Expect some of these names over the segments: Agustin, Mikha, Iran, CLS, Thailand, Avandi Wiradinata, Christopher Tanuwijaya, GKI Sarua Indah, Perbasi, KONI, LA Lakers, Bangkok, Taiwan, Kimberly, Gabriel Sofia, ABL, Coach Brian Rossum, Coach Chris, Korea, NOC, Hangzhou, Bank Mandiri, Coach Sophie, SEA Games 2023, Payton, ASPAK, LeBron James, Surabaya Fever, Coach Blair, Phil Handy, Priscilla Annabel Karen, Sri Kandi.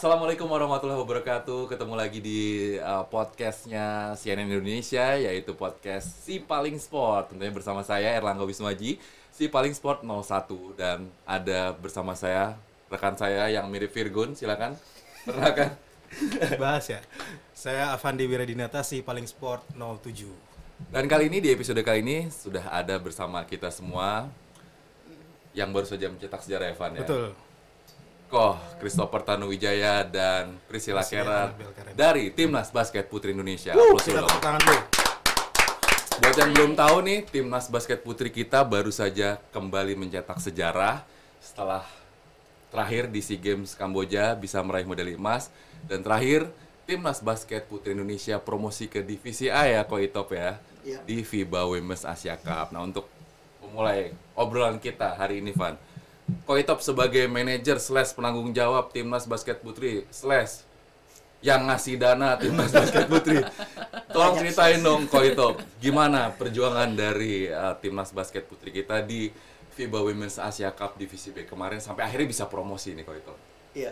Assalamualaikum warahmatullahi wabarakatuh. Ketemu lagi di podcastnya CNN Indonesia, yaitu podcast Si Paling Sport. Tentunya bersama saya Erlangga Wisnuaji, Si Paling Sport 01. Dan ada bersama saya rekan saya yang mirip Virgun, silakan perkenalkan. Bahas ya. Saya Avandi Wiradinata, Si Paling Sport 07. Dan kali ini, di episode kali ini sudah ada bersama kita semua yang baru saja mencetak sejarah, Evan ya. Betul. Koh Christopher Tanuwijaya dan Priscilla Annabel Karen dari Timnas Basket Putri Indonesia. Silakan tangan dulu. Buat yang belum tahu nih, Timnas Basket Putri kita baru saja kembali mencetak sejarah setelah terakhir di SEA Games Kamboja bisa meraih medali emas, dan terakhir Timnas Basket Putri Indonesia promosi ke Divisi A ya, Koh Itop ya, di FIBA Women's Asia Cup. Nah, untuk memulai obrolan kita hari ini, Van, Koh Itop sebagai manajer / penanggung jawab Timnas Basket Putri / yang ngasih dana Timnas Basket Putri, tolong ceritain dong Koh Itop, gimana perjuangan dari Timnas Basket Putri kita di FIBA Women's Asia Cup Divisi B kemarin sampai akhirnya bisa promosi nih, Koh Itop. Iya,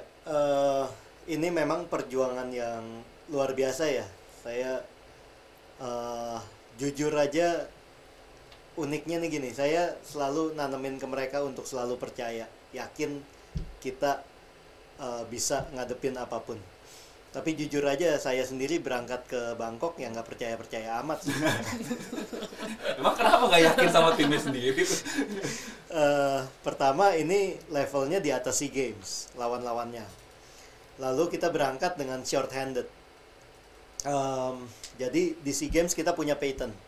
ini memang perjuangan yang luar biasa ya. Saya jujur aja, uniknya nih gini, saya selalu nanemin ke mereka untuk selalu percaya, yakin kita bisa ngadepin apapun. Tapi jujur aja, saya sendiri berangkat ke Bangkok ya nggak percaya-percaya amat. Emang kenapa nggak yakin sama timnya sendiri? Pertama, ini levelnya di atas SEA Games, lawan-lawannya. Lalu kita berangkat dengan short-handed. Jadi di SEA Games kita punya Payton.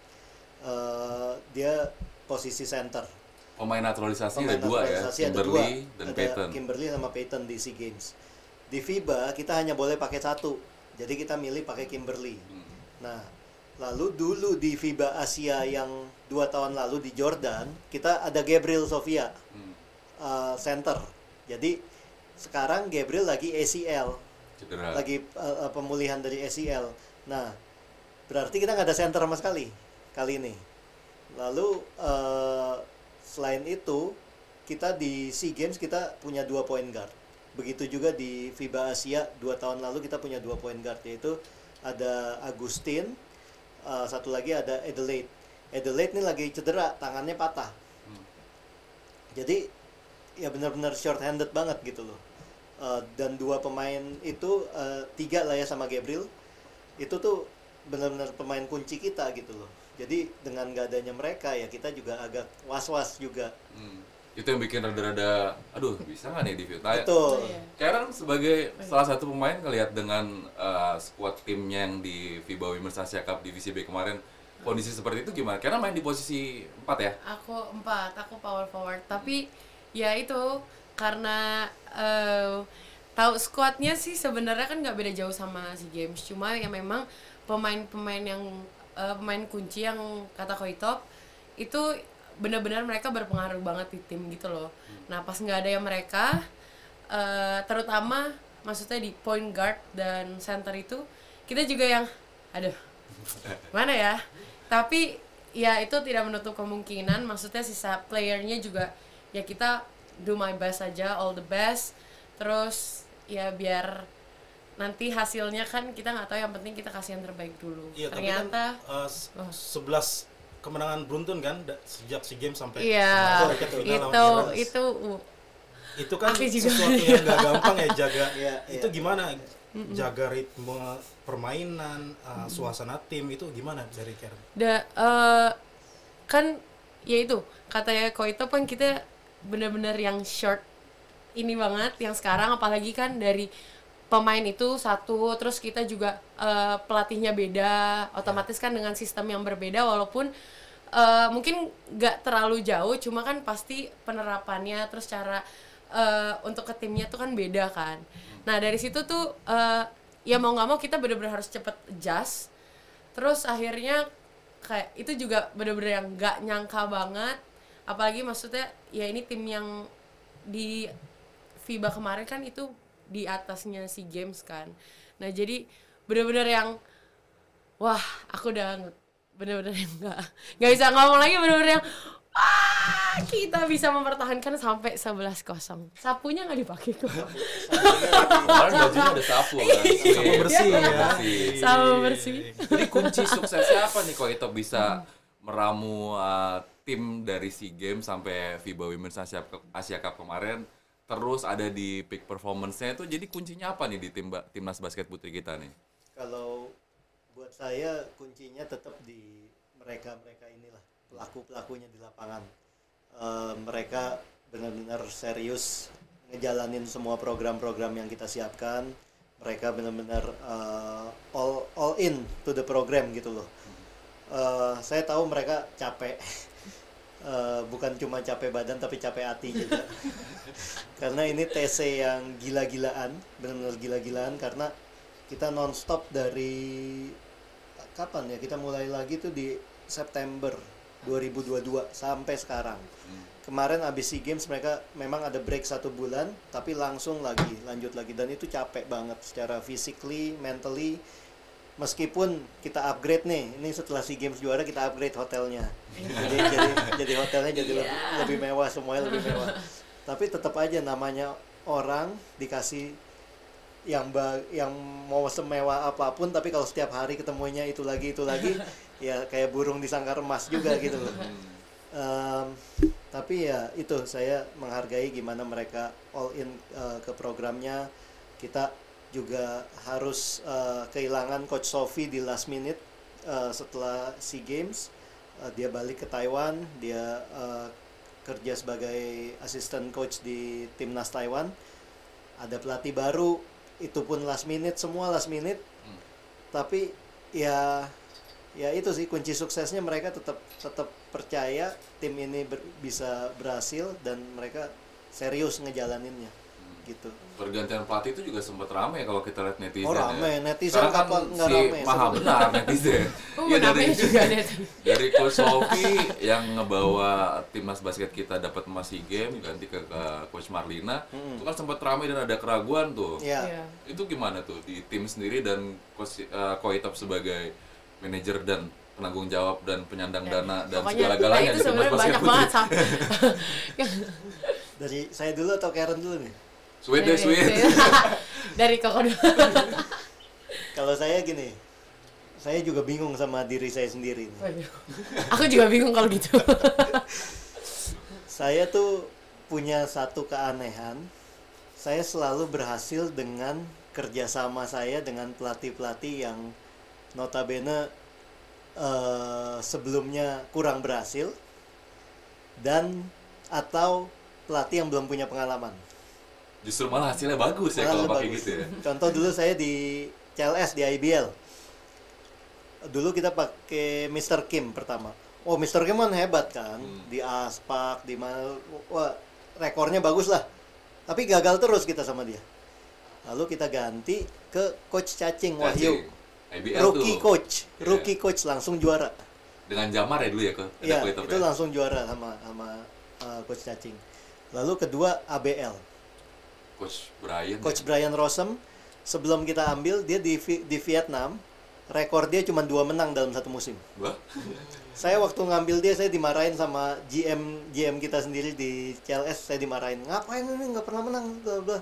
Dia posisi center. Pemain naturalisasi ada dua ya, Kimberly dan Payton. Kimberly sama Payton di SEA Games. Di FIBA kita hanya boleh pakai satu, jadi kita milih pakai Kimberly. Nah, lalu dulu di FIBA Asia yang 2 tahun lalu di Jordan, kita ada Gabriel Sofia, center. Jadi sekarang Gabriel lagi ACL, cedera. Lagi pemulihan dari ACL. Nah, berarti kita nggak ada center sama sekali kali ini. Lalu selain itu, kita di SEA Games kita punya 2 point guard. Begitu juga di FIBA Asia 2 tahun lalu kita punya 2 point guard, yaitu ada Agustin, satu lagi ada Adelaide. Adelaide ini lagi cedera, tangannya patah. Jadi ya benar-benar short handed banget gitu loh. Dan 2 pemain itu 3 lah ya sama Gabriel. Itu tuh benar-benar pemain kunci kita gitu loh. Jadi dengan gak adanya mereka ya kita juga agak was-was juga. Itu yang bikin rada-rada, aduh bisa gak nih di Vita? Betul. Karen sebagai salah satu pemain ngelihat dengan squad timnya yang di FIBA Women's Asia Cup Divisi B kemarin, kondisi seperti itu gimana? Karen main di posisi 4 ya? Aku 4, aku power forward. Tapi ya itu karena tahu squadnya sih sebenarnya kan gak beda jauh sama SEA Games. Cuma ya memang pemain-pemain yang pemain kunci yang kata Koh Itop itu benar-benar mereka berpengaruh banget di tim gitu loh. Nah pas nggak ada yang mereka, terutama maksudnya di point guard dan center itu kita juga yang aduh mana ya. Tapi ya itu tidak menutup kemungkinan, maksudnya sisa playernya juga ya kita do my best aja, all the best. Terus ya biar nanti hasilnya kan kita nggak tahu, yang penting kita kasih yang terbaik dulu. Iya, ternyata kan, 11 kemenangan beruntun kan sejak SEA Games sampai sekarang itu kan sesuatu yang nggak gampang ya jaga. Itu gimana jaga ritme permainan, suasana tim itu gimana dari Karen? Kan ya itu katanya Koh Itop kan kita benar-benar yang short ini banget yang sekarang, apalagi kan dari pemain itu satu, terus kita juga pelatihnya beda, otomatis kan dengan sistem yang berbeda, walaupun mungkin nggak terlalu jauh, cuma kan pasti penerapannya, terus cara untuk ke timnya tuh kan beda kan. Nah dari situ tuh ya mau nggak mau kita bener-bener harus cepet adjust, terus akhirnya kayak itu juga bener-bener yang nggak nyangka banget, apalagi maksudnya ya ini tim yang di FIBA kemarin kan itu di atasnya SEA Games kan. Nah jadi benar-benar yang wah aku udah benar-benar yang nggak bisa ngomong lagi, benar-benar yang Kita bisa mempertahankan sampai 11-0. Sapunya nggak dipakai kok. Kemarin bajunya ada sapu kan. Sapu bersih ya. Sapu bersih. Jadi kunci suksesnya apa nih kok itu bisa meramu tim dari SEA Games sampai FIBA Women's Asia Cup kemarin terus ada di peak performance-nya itu, jadi kuncinya apa nih di timnas basket putri kita nih? Kalau buat saya kuncinya tetap di mereka inilah, pelaku-pelakunya di lapangan. Mereka benar-benar serius ngejalanin semua program-program yang kita siapkan. Mereka benar-benar all in to the program gitu loh. Saya tahu mereka capek. Bukan cuma capek badan tapi capek hati juga. Karena ini TC yang gila-gilaan, benar-benar gila-gilaan karena kita non-stop dari kapan ya? Kita mulai lagi tuh di September 2022 sampai sekarang. Kemarin abis SEA Games mereka memang ada break 1 bulan, tapi langsung lagi lanjut lagi dan itu capek banget secara physically, mentally. Meskipun kita upgrade nih, ini setelah SEA Games juara kita upgrade hotelnya. Jadi hotelnya jadi lebih mewah, semuanya lebih mewah. Tapi tetap aja namanya orang dikasih yang mau semewah apapun, tapi kalau setiap hari ketemunya itu lagi ya kayak burung di sangkar emas juga gitu loh. Tapi ya itu, saya menghargai gimana mereka all in ke programnya. Kita juga harus kehilangan Coach Sophie di last minute setelah SEA Games. Dia balik ke Taiwan, dia kerja sebagai assistant coach di timnas Taiwan. Ada pelatih baru, itu pun last minute, semua last minute. Tapi ya itu sih kunci suksesnya, mereka tetap percaya tim ini bisa berhasil dan mereka serius ngejalaninnya gitu. Pergantian pelatih itu juga sempat ramai kalau kita lihat netizen. Oh ramai ya. Netizen kan nggak si ramai. Maha benar netizen. Ya dari Coach Sophie yang ngebawa timnas basket kita dapat emas SEA Games ganti ke Coach Marlina, itu kan sempat ramai dan ada keraguan tuh. Yeah. Itu gimana tuh di tim sendiri dan Coach Koitop sebagai manajer dan penanggung jawab dan penyandang dana dan segala-galanya di timnas basket putri. Dari saya dulu atau Karen dulu nih? Sweet. Dari Koko dulu. Kalau saya gini, saya juga bingung sama diri saya sendiri. Aku juga bingung kalau gitu. Saya tuh punya satu keanehan. Saya selalu berhasil dengan kerjasama saya dengan pelatih-pelatih yang notabene sebelumnya kurang berhasil dan atau pelatih yang belum punya pengalaman. Justru malah hasilnya bagus ya kalau pakai gitu ya. Contoh dulu saya di CLS di IBL. Dulu kita pakai Mr. Kim pertama. Oh, Mr. Kim kan hebat kan. Di Aspak, di mana, wah, rekornya bagus lah. Tapi gagal terus kita sama dia. Lalu kita ganti ke Coach Cacing Wahyu. IBL rookie tuh. Coach langsung juara. Dengan Jamar ya dulu ya, Coach. Iya, itu ya. Langsung juara sama Coach Cacing. Lalu kedua ABL. Coach Brian Rossum, sebelum kita ambil dia di Vietnam, rekor dia cuma 2 menang dalam 1 musim. Wah. Saya waktu ngambil dia, saya dimarahin sama GM kita sendiri di CLS, saya dimarahin. Ngapain ini enggak pernah menang bla bla.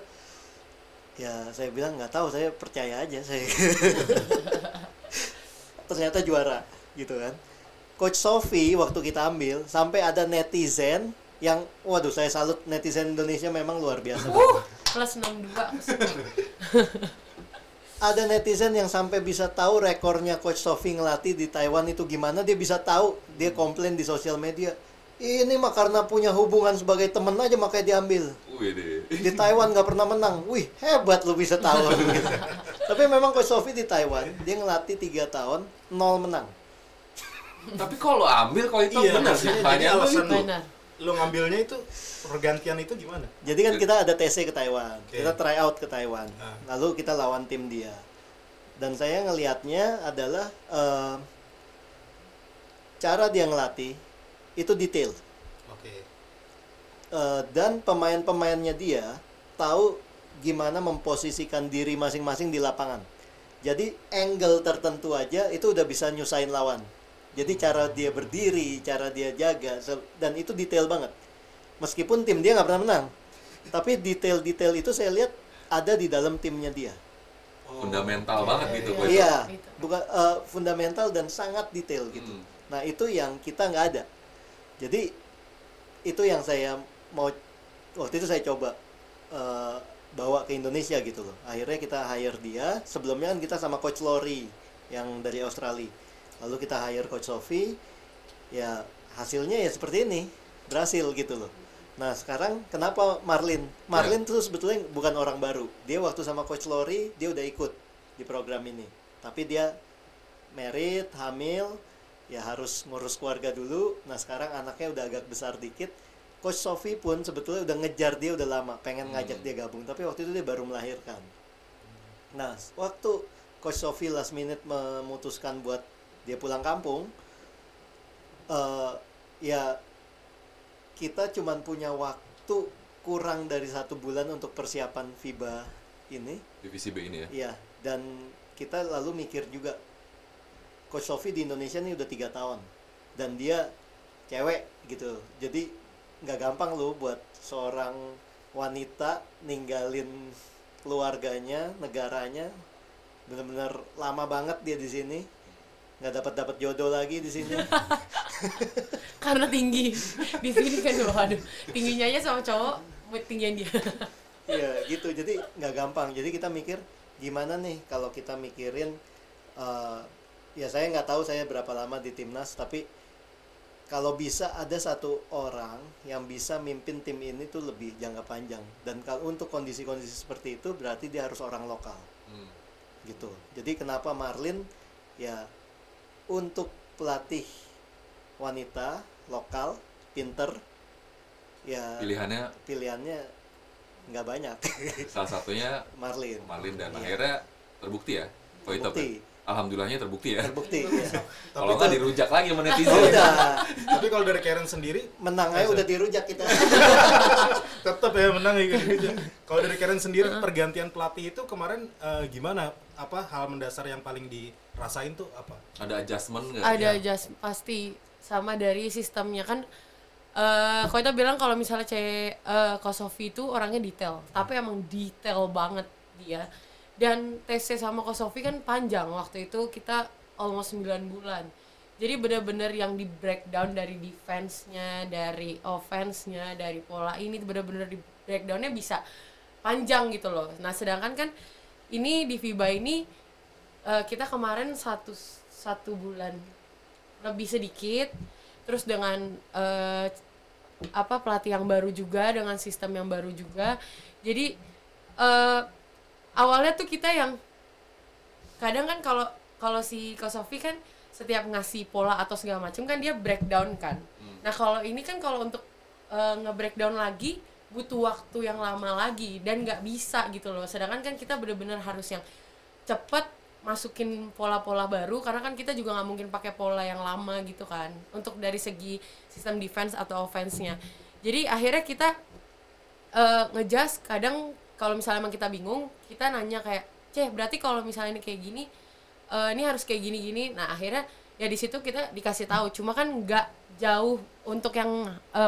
Ya, saya bilang enggak tahu, saya percaya aja saya. Ternyata juara gitu kan. Coach Sophie waktu kita ambil sampai ada netizen yang, waduh, saya salut netizen Indonesia memang luar biasa. Plus 62. Ada netizen yang sampai bisa tahu rekornya Coach Sophie ngelatih di Taiwan itu gimana, dia bisa tahu, dia komplain di sosial media. Ini mah karena punya hubungan sebagai teman aja makanya diambil. Di Taiwan nggak pernah menang. Wih, hebat lu bisa tahu. Gitu. Tapi memang Coach Sophie di Taiwan, dia ngelatih 3 tahun, 0 menang. Tapi kalau ambil kalau itu benar sih, banyak alasan tuh. Lo ngambilnya itu, pergantian itu gimana? Jadi kan kita ada TC ke Taiwan, kita try out ke Taiwan, lalu kita lawan tim dia. Dan saya ngelihatnya adalah cara dia ngelatih itu detail. Okay. Dan pemain-pemainnya dia tahu gimana memposisikan diri masing-masing di lapangan. Jadi angle tertentu aja itu udah bisa nyusahin lawan. Jadi cara dia berdiri, cara dia jaga, dan itu detail banget. Meskipun tim dia nggak pernah menang, tapi detail-detail itu saya lihat ada di dalam timnya dia. Oh, fundamental banget gitu. Iya, bukan fundamental dan sangat detail gitu. Nah itu yang kita nggak ada. Jadi itu yang saya mau waktu itu saya coba bawa ke Indonesia gitu loh. Akhirnya kita hire dia. Sebelumnya kan kita sama Coach Laurie yang dari Australia. Lalu kita hire Coach Sophie, ya hasilnya ya seperti ini, berhasil gitu loh. Nah sekarang kenapa Marlin tuh sebetulnya bukan orang baru. Dia waktu sama Coach Laurie, dia udah ikut di program ini. Tapi dia married, hamil, ya harus ngurus keluarga dulu. Nah sekarang anaknya udah agak besar dikit. Coach Sophie pun sebetulnya udah ngejar dia udah lama, pengen ngajak dia gabung. Tapi waktu itu dia baru melahirkan. Nah waktu Coach Sophie last minute memutuskan buat dia pulang kampung, ya kita cuman punya waktu kurang dari 1 bulan untuk persiapan FIBA ini. Divisi B ini ya? Iya, dan kita lalu mikir juga, Coach Sophie di Indonesia ini udah 3 tahun, dan dia cewek gitu. Jadi nggak gampang loh buat seorang wanita ninggalin keluarganya, negaranya, benar-benar lama banget dia di sini. Nggak dapat jodoh lagi di sini. Karena tinggi. Di sini kan aduh, tingginya aja sama cowok, tinggian dia. Iya, gitu. Jadi nggak gampang. Jadi kita mikir gimana nih kalau kita mikirin ya saya nggak tahu saya berapa lama di Timnas, tapi kalau bisa ada satu orang yang bisa mimpin tim ini tuh lebih jangka panjang. Dan kalau untuk kondisi-kondisi seperti itu berarti dia harus orang lokal. Gitu. Jadi kenapa Marlin ya untuk pelatih wanita lokal pinter ya pilihannya nggak banyak, salah satunya Marlin dan iya. Akhirnya terbukti. Alhamdulillahnya terbukti ya. Kalau nggak dirujak lagi menetizen. Udah. Tapi kalau dari Karen sendiri menang aja udah dirujak kita. Tetap ya menang ya. Kalau dari Karen sendiri pergantian pelatih itu kemarin gimana? Apa hal mendasar yang paling dirasain tuh apa? Ada adjustment nggak? Ada ya? Adjustment pasti sama dari sistemnya kan. Kalau kita bilang kalau misalnya Kosovi itu orangnya detail, tapi emang detail banget dia. Dan tesnya sama Coach Sophie kan panjang, waktu itu kita almost 9 bulan. Jadi benar-benar yang di breakdown dari defense-nya, dari offense-nya, dari pola ini benar-benar di breakdown-nya bisa panjang gitu loh. Nah sedangkan kan ini di FIBA ini kita kemarin satu bulan lebih sedikit. Terus dengan pelatih yang baru juga, dengan sistem yang baru juga. Jadi awalnya tuh kita yang kadang kan kalau si Coach Sophie kan setiap ngasih pola atau segala macam kan dia breakdown kan. Nah kalau ini kan kalau untuk nge-breakdown lagi butuh waktu yang lama lagi dan nggak bisa gitu loh. Sedangkan kan kita benar-benar harus yang cepet masukin pola-pola baru karena kan kita juga nggak mungkin pakai pola yang lama gitu kan. Untuk dari segi sistem defense atau offense-nya. Jadi akhirnya kita nge-adjust kadang. Kalau misalnya emang kita bingung, kita nanya kayak, berarti kalau misalnya ini kayak gini, ini harus kayak gini-gini. Nah akhirnya ya di situ kita dikasih tahu. Cuma kan nggak jauh untuk yang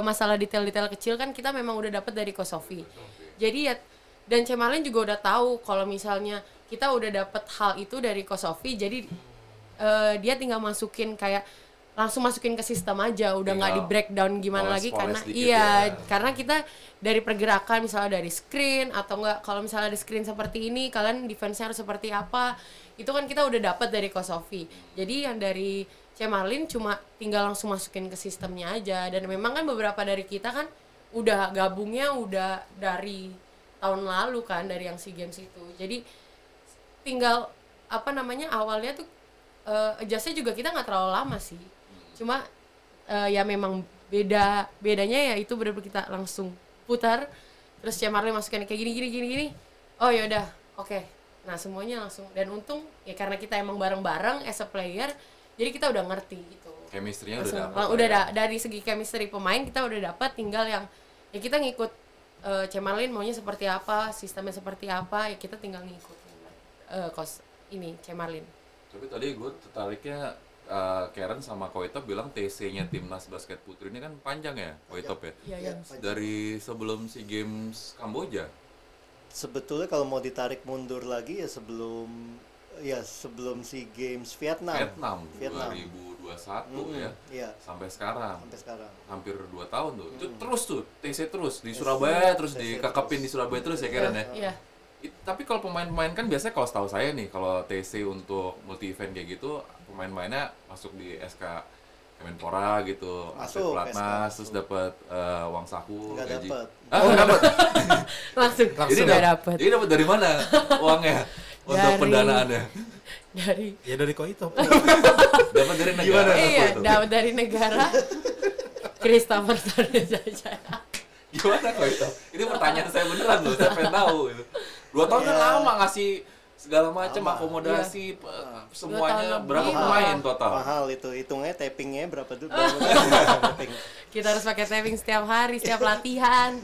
masalah detail-detail kecil kan kita memang udah dapat dari Coach Sophie. Jadi ya dan Cemalin juga udah tahu kalau misalnya kita udah dapat hal itu dari Coach Sophie. Jadi dia tinggal masukin kayak langsung masukin ke sistem aja, udah nggak di breakdown gimana lagi karena karena kita dari pergerakan misalnya dari screen atau nggak kalau misalnya di screen seperti ini kalian defense-nya harus seperti apa, itu kan kita udah dapat dari Coach Sophie. Jadi yang dari C. Marlin cuma tinggal langsung masukin ke sistemnya aja. Dan memang kan beberapa dari kita kan udah gabungnya udah dari tahun lalu kan dari yang SEA Games itu. Jadi tinggal awalnya tuh adjust-nya juga kita nggak terlalu lama sih. Cuma ya memang bedanya ya itu benar-benar kita langsung putar terus ya Marlin masukin kayak gini. Oh ya udah, oke. Nah, semuanya langsung dan untung ya karena kita emang bareng-bareng as a player, jadi kita udah ngerti gitu. Chemistry-nya udah dapat. Dari segi chemistry pemain kita udah dapat, tinggal yang ya kita ngikut Cemarlin maunya seperti apa, sistemnya seperti apa, ya kita tinggal ngikut Coach Cemarlin. Tapi tadi gue tertariknya Karen sama Koitop bilang TC-nya Timnas Basket Putri ini kan panjang ya, Koitop ya? Iya, dari sebelum SEA Games Kamboja? Sebetulnya kalau mau ditarik mundur lagi ya sebelum SEA Games Vietnam 2021 ya. Iya. Sampai sekarang. Hampir 2 tahun tuh. Itu terus tuh, TC terus di Surabaya, terus dikakepin di Surabaya terus ya Karen ya? Iya. Tapi kalau pemain-pemain kan biasanya kalau setahu saya nih, kalau TC untuk multi event kayak gitu, pemain-pemainnya masuk di SK Kemenpora gitu, masuk pelatnas, terus dapat uang saku, gaji. Enggak dapat. Langsung enggak dapat. Jadi dapat dari mana uangnya? Untuk pendanaannya? Dari Koitop. Dapat dari negara. Iya, dapat dari negara. Kristaman saja. Gimana Koitop? Ini pertanyaan saya beneran loh, saya pengen tahu gitu. 2 tahun kan lama ngasih segala macam akomodasi semuanya, berapa pemain total? Mahal itu, hitungnya tappingnya berapa dulu? Kita harus pakai tapping setiap hari, setiap latihan.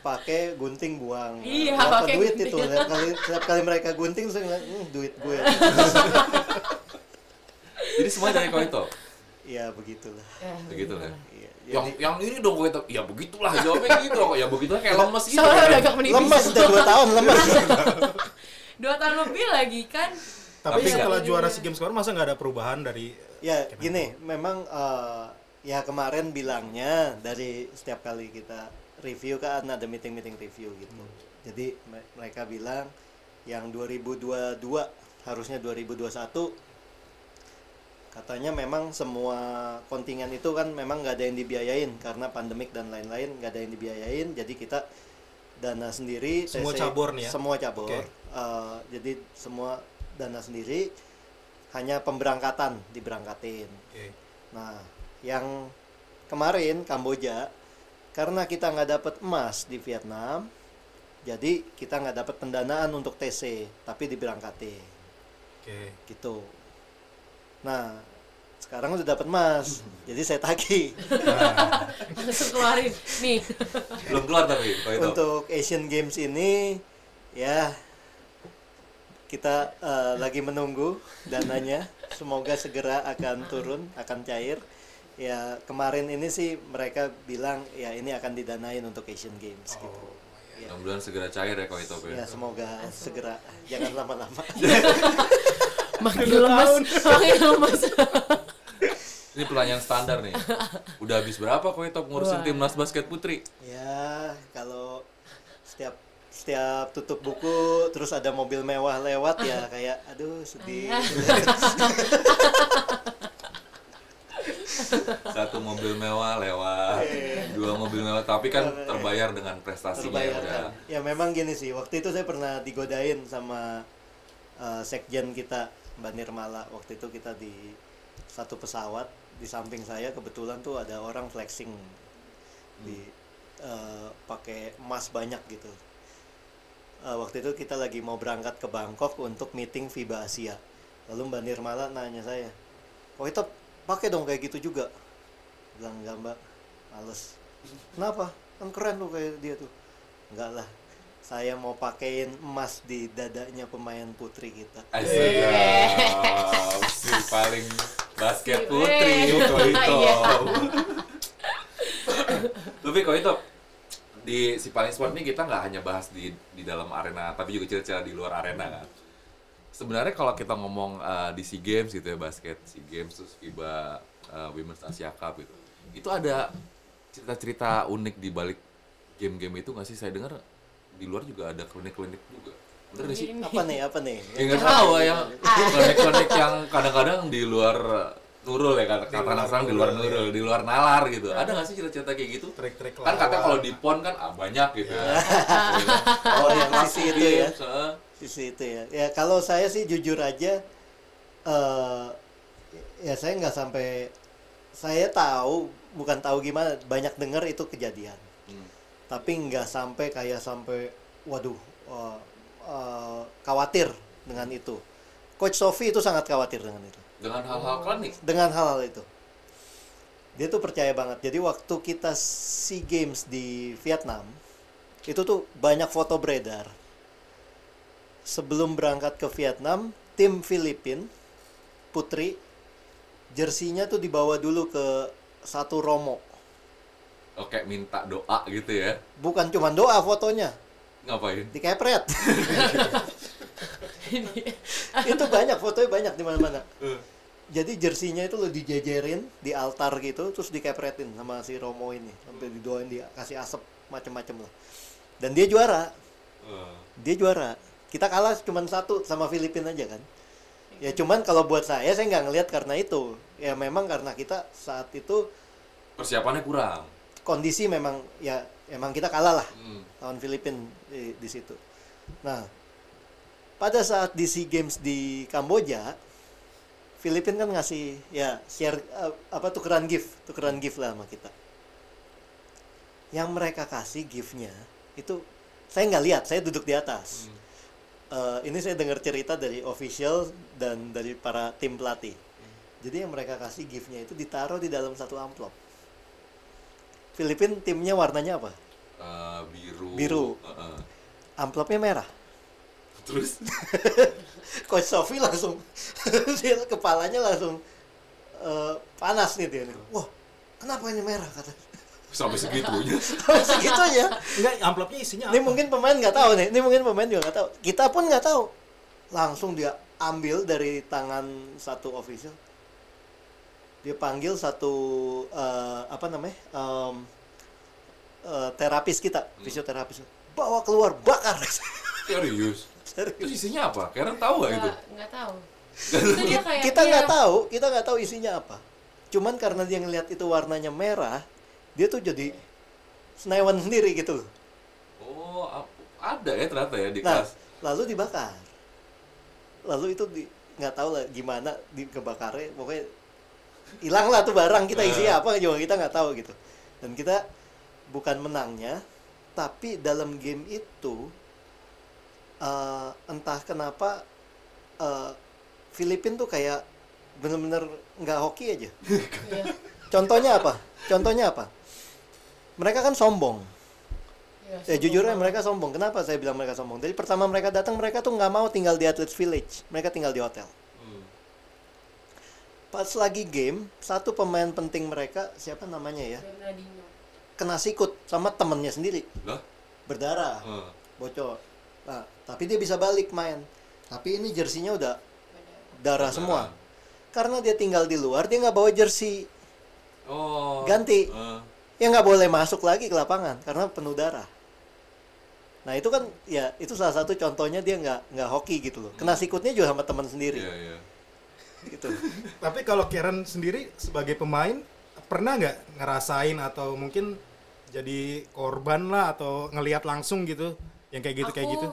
Pakai gunting buang. Iya, pakai duit gunting. Itu setiap kali mereka gunting saya bilang, duit gue. Jadi semua dari Koitop. Ya begitulah. Iya. Yang ini dong gue tahu. Ya begitulah jawabnya gitu. Ya begitulah kayak lemes gitu. Soalnya udah agak menipis. Lemes udah 2 tahun lemes. 2 tahun lebih lagi kan. Tapi setelah juara SEA Games kemarin masa enggak ada perubahan dari gini, memang kemarin bilangnya dari setiap kali kita review kan ada meeting review gitu. Jadi mereka bilang yang 2022 harusnya 2021 katanya memang semua kontingen itu kan memang nggak ada yang dibiayain karena pandemik dan lain-lain, nggak ada yang dibiayain, jadi kita dana sendiri, semua TC, cabur nih ya, semua cabur, jadi semua dana sendiri, hanya pemberangkatan diberangkatin. Nah yang kemarin Kamboja karena kita nggak dapat emas di Vietnam, jadi kita nggak dapat pendanaan untuk TC tapi diberangkatin, gitu. Nah, sekarang udah dapat emas. Jadi saya tagih. Langsung keluarin nih. Belum keluar tapi kalau itu. Untuk Asian Games ini ya kita lagi menunggu dananya. Semoga segera akan turun, akan cair. Ya, kemarin ini sih mereka bilang ya ini akan didanain untuk Asian Games gitu. Ya. Mudah-mudahan segera cair ya kalau itu. Ya, semoga segera. Jangan lama-lama. Makin lemes. Ini pertanyaan standar nih. Udah habis berapa Koitop ngurusin Timnas Basket Putri? Ya, kalau setiap tutup buku terus ada mobil mewah lewat ya kayak aduh sedih. Satu mobil mewah lewat, 2 mobil mewah, tapi kan terbayar dengan prestasinya udah. Ya memang gini sih, waktu itu saya pernah digodain sama sekjen kita Mbak Nirmala. Waktu itu kita di satu pesawat, di samping saya kebetulan tuh ada orang flexing di pakai emas banyak gitu. Waktu itu kita lagi mau berangkat ke Bangkok untuk meeting FIBA Asia. Lalu Mbak Nirmala nanya saya, Koitop pakai dong kayak gitu juga? Bilang enggak Mbak, males. Kenapa? Kan keren tuh kayak dia tuh. Enggak lah, saya mau pakein emas di dadanya pemain putri kita. Si paling basket putri Koitop. Tapi Koitop di Si Paling Sport ini kita nggak hanya bahas di dalam arena, tapi juga cerita di luar arena kan. Sebenarnya kalau kita ngomong di SEA Games gitu ya, basket SEA Games terus FIBA Women's Asia Cup gitu, itu ada cerita-cerita unik di balik game-game itu nggak sih? Saya dengar di luar juga ada klinik-klinik juga. Bener gak sih? Apa nih? Ya gak tau yang klinik-klinik yang kadang-kadang di luar Nurul ya, kata-kata di luar Nurul, di luar nalar gitu. Ada gak sih cerita-cerita kayak gitu? Trik-trik kan kata kalau di PON kan banyak gitu ya. Kalau yang sisi itu ya. Ya kalau saya sih jujur aja, ya saya gak sampai, saya tahu, bukan tahu gimana, banyak dengar itu kejadian. Tapi nggak sampai kayak sampai waduh khawatir dengan itu. Coach Sophie itu sangat khawatir dengan itu. Dengan hal-hal klinik. Dengan hal-hal itu. Dia tuh percaya banget. Jadi waktu kita SEA Games di Vietnam, itu tuh banyak foto beredar. Sebelum berangkat ke Vietnam, tim Filipina putri jersinya tuh dibawa dulu ke satu romo. Oke, minta doa gitu ya? Bukan cuma doa, fotonya. Ngapain? Dikepret. Itu banyak, fotonya banyak di mana-mana. Jadi jersinya itu lo dijejerin di altar gitu, terus dikepretin sama si romo ini, sampai didoain, dia kasih asap macem-macem lah. Dan dia juara. Dia juara. Kita kalah cuma satu sama Filipina aja kan. Ya cuman kalau buat saya nggak ngelihat karena itu. Ya memang karena kita saat itu persiapannya kurang. Kondisi memang ya emang kita kalah lah lawan Filipina di situ. Nah, pada saat di SEA Games di Kamboja, Filipina kan ngasih ya share apa tukeran gift lah sama kita. Yang mereka kasih giftnya itu saya nggak lihat, saya duduk di atas. Ini saya dengar cerita dari official dan dari para tim pelatih. Jadi yang mereka kasih giftnya itu ditaruh di dalam satu amplop. Filipina timnya warnanya apa? Biru. Amplopnya merah. Terus Coach Sophie langsung dia kepalanya langsung panas nih dia. Wah, kenapa ini merah katanya? Sampai segitunya. Enggak, amplopnya isinya apa? Ini mungkin pemain enggak tahu nih. Ini mungkin pemain juga enggak tahu. Kita pun enggak tahu. Langsung dia ambil dari tangan satu official. Dia panggil satu terapis kita, fisioterapis. Bawa keluar, bakar. Serius. Terus isinya apa? Karen tahu enggak itu? Enggak tahu. Kita enggak tahu, isinya apa. Cuman karena dia ngelihat itu warnanya merah, dia tuh jadi senewan sendiri gitu loh. Oh, ada ya ternyata ya di kelas. Lalu dibakar. Lalu itu nggak tahu lah gimana kebakarnya, pokoknya hilang lah tuh barang, kita isinya apa juga kita nggak tahu gitu. Dan kita bukan menangnya, tapi dalam game itu entah kenapa Filipina tuh kayak benar-benar nggak hoki aja. Contohnya apa? Mereka kan sombong. Ya, jujurnya mereka sombong. Kenapa saya bilang mereka sombong? Dari pertama mereka datang, mereka tuh nggak mau tinggal di Athletes Village. Mereka tinggal di hotel. Pas lagi game, satu pemain penting mereka, siapa namanya ya? Bernardino. Kena sikut sama temennya sendiri. Lah? Berdarah. Bocor. Nah, tapi dia bisa balik main. Tapi ini jersinya udah darah semua. Karena dia tinggal di luar, dia nggak bawa jersey. Ganti. Ya nggak boleh masuk lagi ke lapangan karena penuh darah. Nah itu kan ya itu salah satu contohnya dia nggak hoki gitu loh. Kena sikutnya juga sama teman sendiri. Gitu. Tapi kalau Karen sendiri sebagai pemain pernah nggak ngerasain atau mungkin jadi korban lah atau ngelihat langsung gitu yang kayak gitu kayak gitu?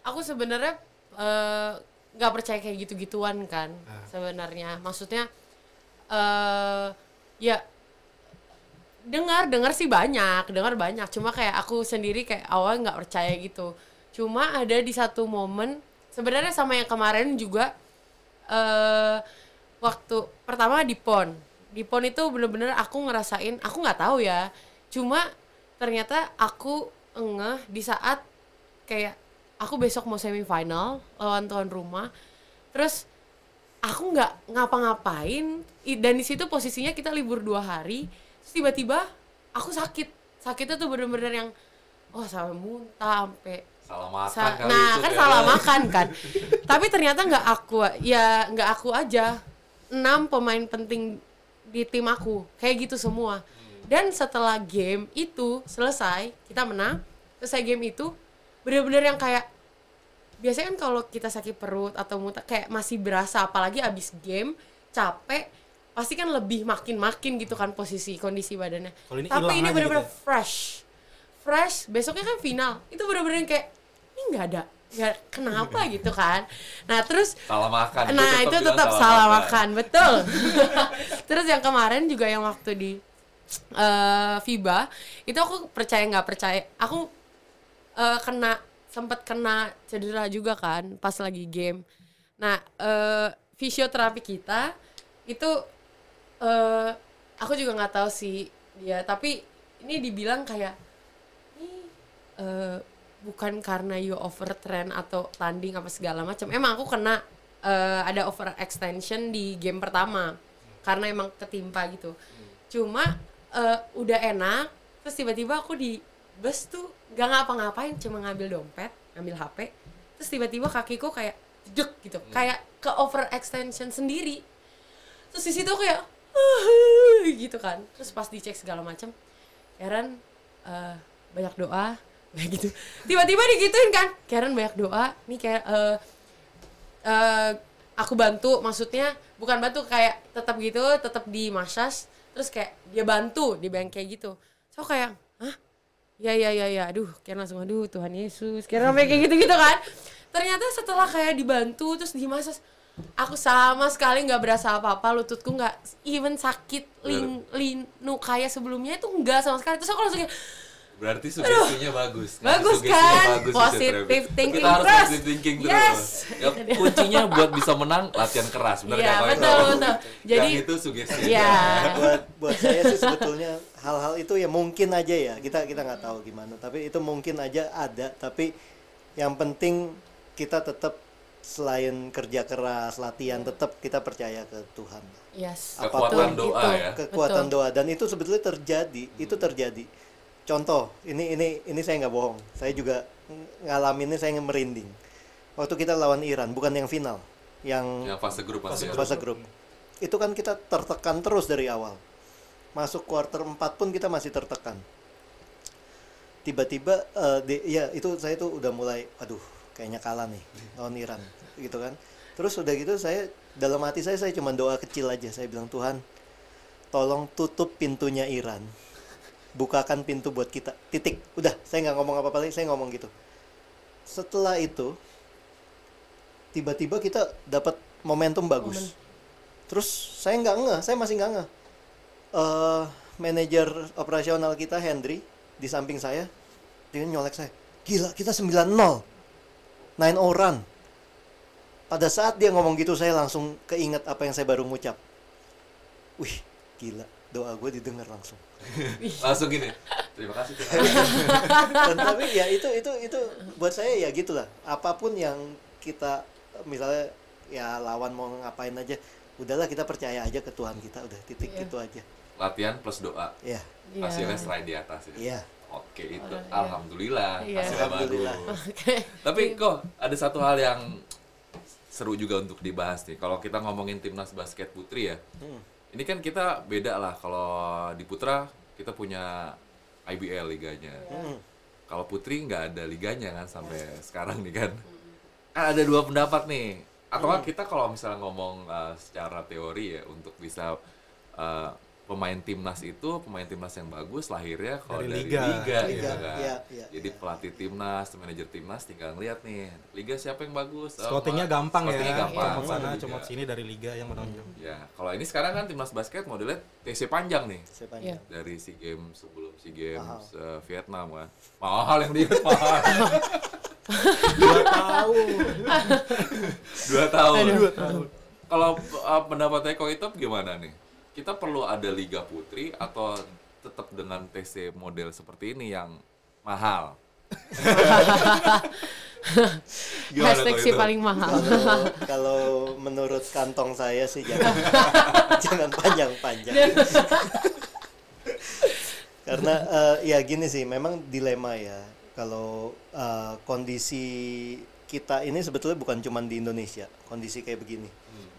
Aku sebenarnya nggak percaya kayak gitu-gituan kan sebenarnya. Maksudnya ya. Dengar sih banyak. Cuma kayak aku sendiri kayak awal nggak percaya gitu. Cuma ada di satu momen sebenarnya sama yang kemarin juga waktu pertama di PON. Di PON itu bener-bener aku ngerasain, aku nggak tahu ya. Cuma ternyata aku ngeh di saat kayak aku besok mau semifinal lawan tuan rumah. Terus aku nggak ngapa-ngapain dan di situ posisinya kita libur 2 hari. Terus tiba-tiba aku sakitnya tuh bener-bener yang sampai muntah, sampai salah makan salah makan kan. Tapi ternyata nggak aku aja, 6 pemain penting di tim aku kayak gitu semua. Dan setelah game itu selesai, kita menang, selesai game itu bener-bener yang kayak biasanya kan kalau kita sakit perut atau muntah kayak masih berasa, apalagi abis game capek pasti kan lebih makin gitu kan posisi kondisi badannya. Ini tapi ini benar-benar gitu. fresh besoknya kan final, itu benar-benar kayak ini nggak kenapa gitu kan. Nah terus salah makan, itu tetap salah makan. Betul. Terus yang kemarin juga yang waktu di FIBA itu aku percaya nggak percaya aku sempat kena cedera juga kan pas lagi game. Nah fisioterapi kita itu aku juga nggak tahu sih dia, tapi ini dibilang kayak ini bukan karena you overtrain atau tanding apa segala macam. Emang aku kena ada overextension di game pertama. karena emang ketimpa gitu. Cuma udah enak, terus tiba-tiba aku di bus tuh gak ngapa-ngapain, cuma ngambil dompet, ngambil HP, terus tiba-tiba kakiku kayak jedek gitu, kayak ke overextension sendiri. Terus di situ aku kayak gitu kan. Terus pas dicek segala macam, Karen banyak doa, kayak gitu. Tiba-tiba digituin kan, Karen banyak doa. Nih kayak aku bantu, maksudnya bukan bantu kayak tetap gitu, tetap di massage. Terus kayak dia bantu di bank kayak gitu. So kayak, hah? Ya. Aduh, Karen langsung aduh Tuhan Yesus. Karen kayak gitu-gitu kan. Ternyata setelah kayak dibantu terus di massage, aku sama sekali nggak berasa apa-apa, lututku nggak even sakit, linu kayak sebelumnya itu nggak sama sekali. Terus aku langsung kayak, berarti sugestinya bagus kan? Bagus kan, positive thinking, kita harus positive thinking terus. Yes. Ya, kuncinya buat bisa menang latihan keras, benar nggak? Iya betul. Jadi yang itu sugestinya. Ya. Buat saya sih sebetulnya hal-hal itu ya mungkin aja ya, kita nggak tahu gimana, tapi itu mungkin aja ada. Tapi yang penting kita tetap selain kerja keras, latihan, tetap kita percaya ke Tuhan. Yes. Apapun kekuatan doa itu, ya. Kekuatan betul. Doa dan itu sebetulnya terjadi, itu terjadi. Contoh, ini saya nggak bohong. Saya juga ngalaminnya, saya merinding. Waktu kita lawan Iran, bukan yang final, yang fase grup masih. Fase grup. Itu kan kita tertekan terus dari awal. Masuk quarter 4 pun kita masih tertekan. Tiba-tiba itu saya tuh udah mulai aduh kayaknya kalah nih lawan Iran gitu kan. Terus udah gitu saya dalam hati saya cuma doa kecil aja, saya bilang Tuhan tolong tutup pintunya Iran, bukakan pintu buat kita, titik. Udah, saya nggak ngomong apa-apa lagi, saya ngomong gitu. Setelah itu tiba-tiba kita dapat momentum bagus. Terus saya masih nggak ngeh. Manajer operasional kita Hendry di samping saya, dia nyolek saya, gila kita 9-0 9-0 run. Pada saat dia ngomong gitu saya langsung keinget apa yang saya baru ngucap. Wih, gila, doa gue didengar langsung. Langsung gini. Terima kasih. Dan tapi ya itu buat saya ya gitulah. Apapun yang kita misalnya ya lawan mau ngapain aja, udahlah kita percaya aja ke Tuhan kita, udah titik gitu aja. Latihan plus doa. Iya. Yeah. Hasilnya selain di atas itu. Iya. Yeah. Oke, itu alhamdulillah, hasilnya bagus. Okay. Tapi kok ada satu hal yang seru juga untuk dibahas nih. Kalau kita ngomongin timnas basket putri ya, ini kan kita beda lah. Kalau di putra kita punya IBL liganya. Kalau putri nggak ada liganya kan sampai sekarang nih kan. Ada dua pendapat nih. Atau kita kalau misalnya ngomong secara teori ya untuk bisa pemain timnas yang bagus lahirnya kalau dari liga ya kan. Iya, jadi pelatih timnas, manajer timnas tinggal ngeliat nih liga siapa yang bagus. Scoutingnya gampang. Sana cuma sini dari liga yang menonjol. Ya, kalau ini sekarang kan timnas basket modelnya TC panjang nih. TC panjang. Dari SEA Games sebelum SEA Games Vietnam kan. Mahal yang diingat mahal. 2 tahun. Kalau pendapatnya Ko Itop gimana nih? Kita perlu ada liga putri atau tetap dengan TC model seperti ini yang mahal? Hashtag si paling mahal. Kalau menurut kantong saya sih jangan panjang-panjang. Karena ya gini sih, memang dilema ya. Kalau kondisi kita ini sebetulnya bukan cuma di Indonesia, kondisi kayak begini.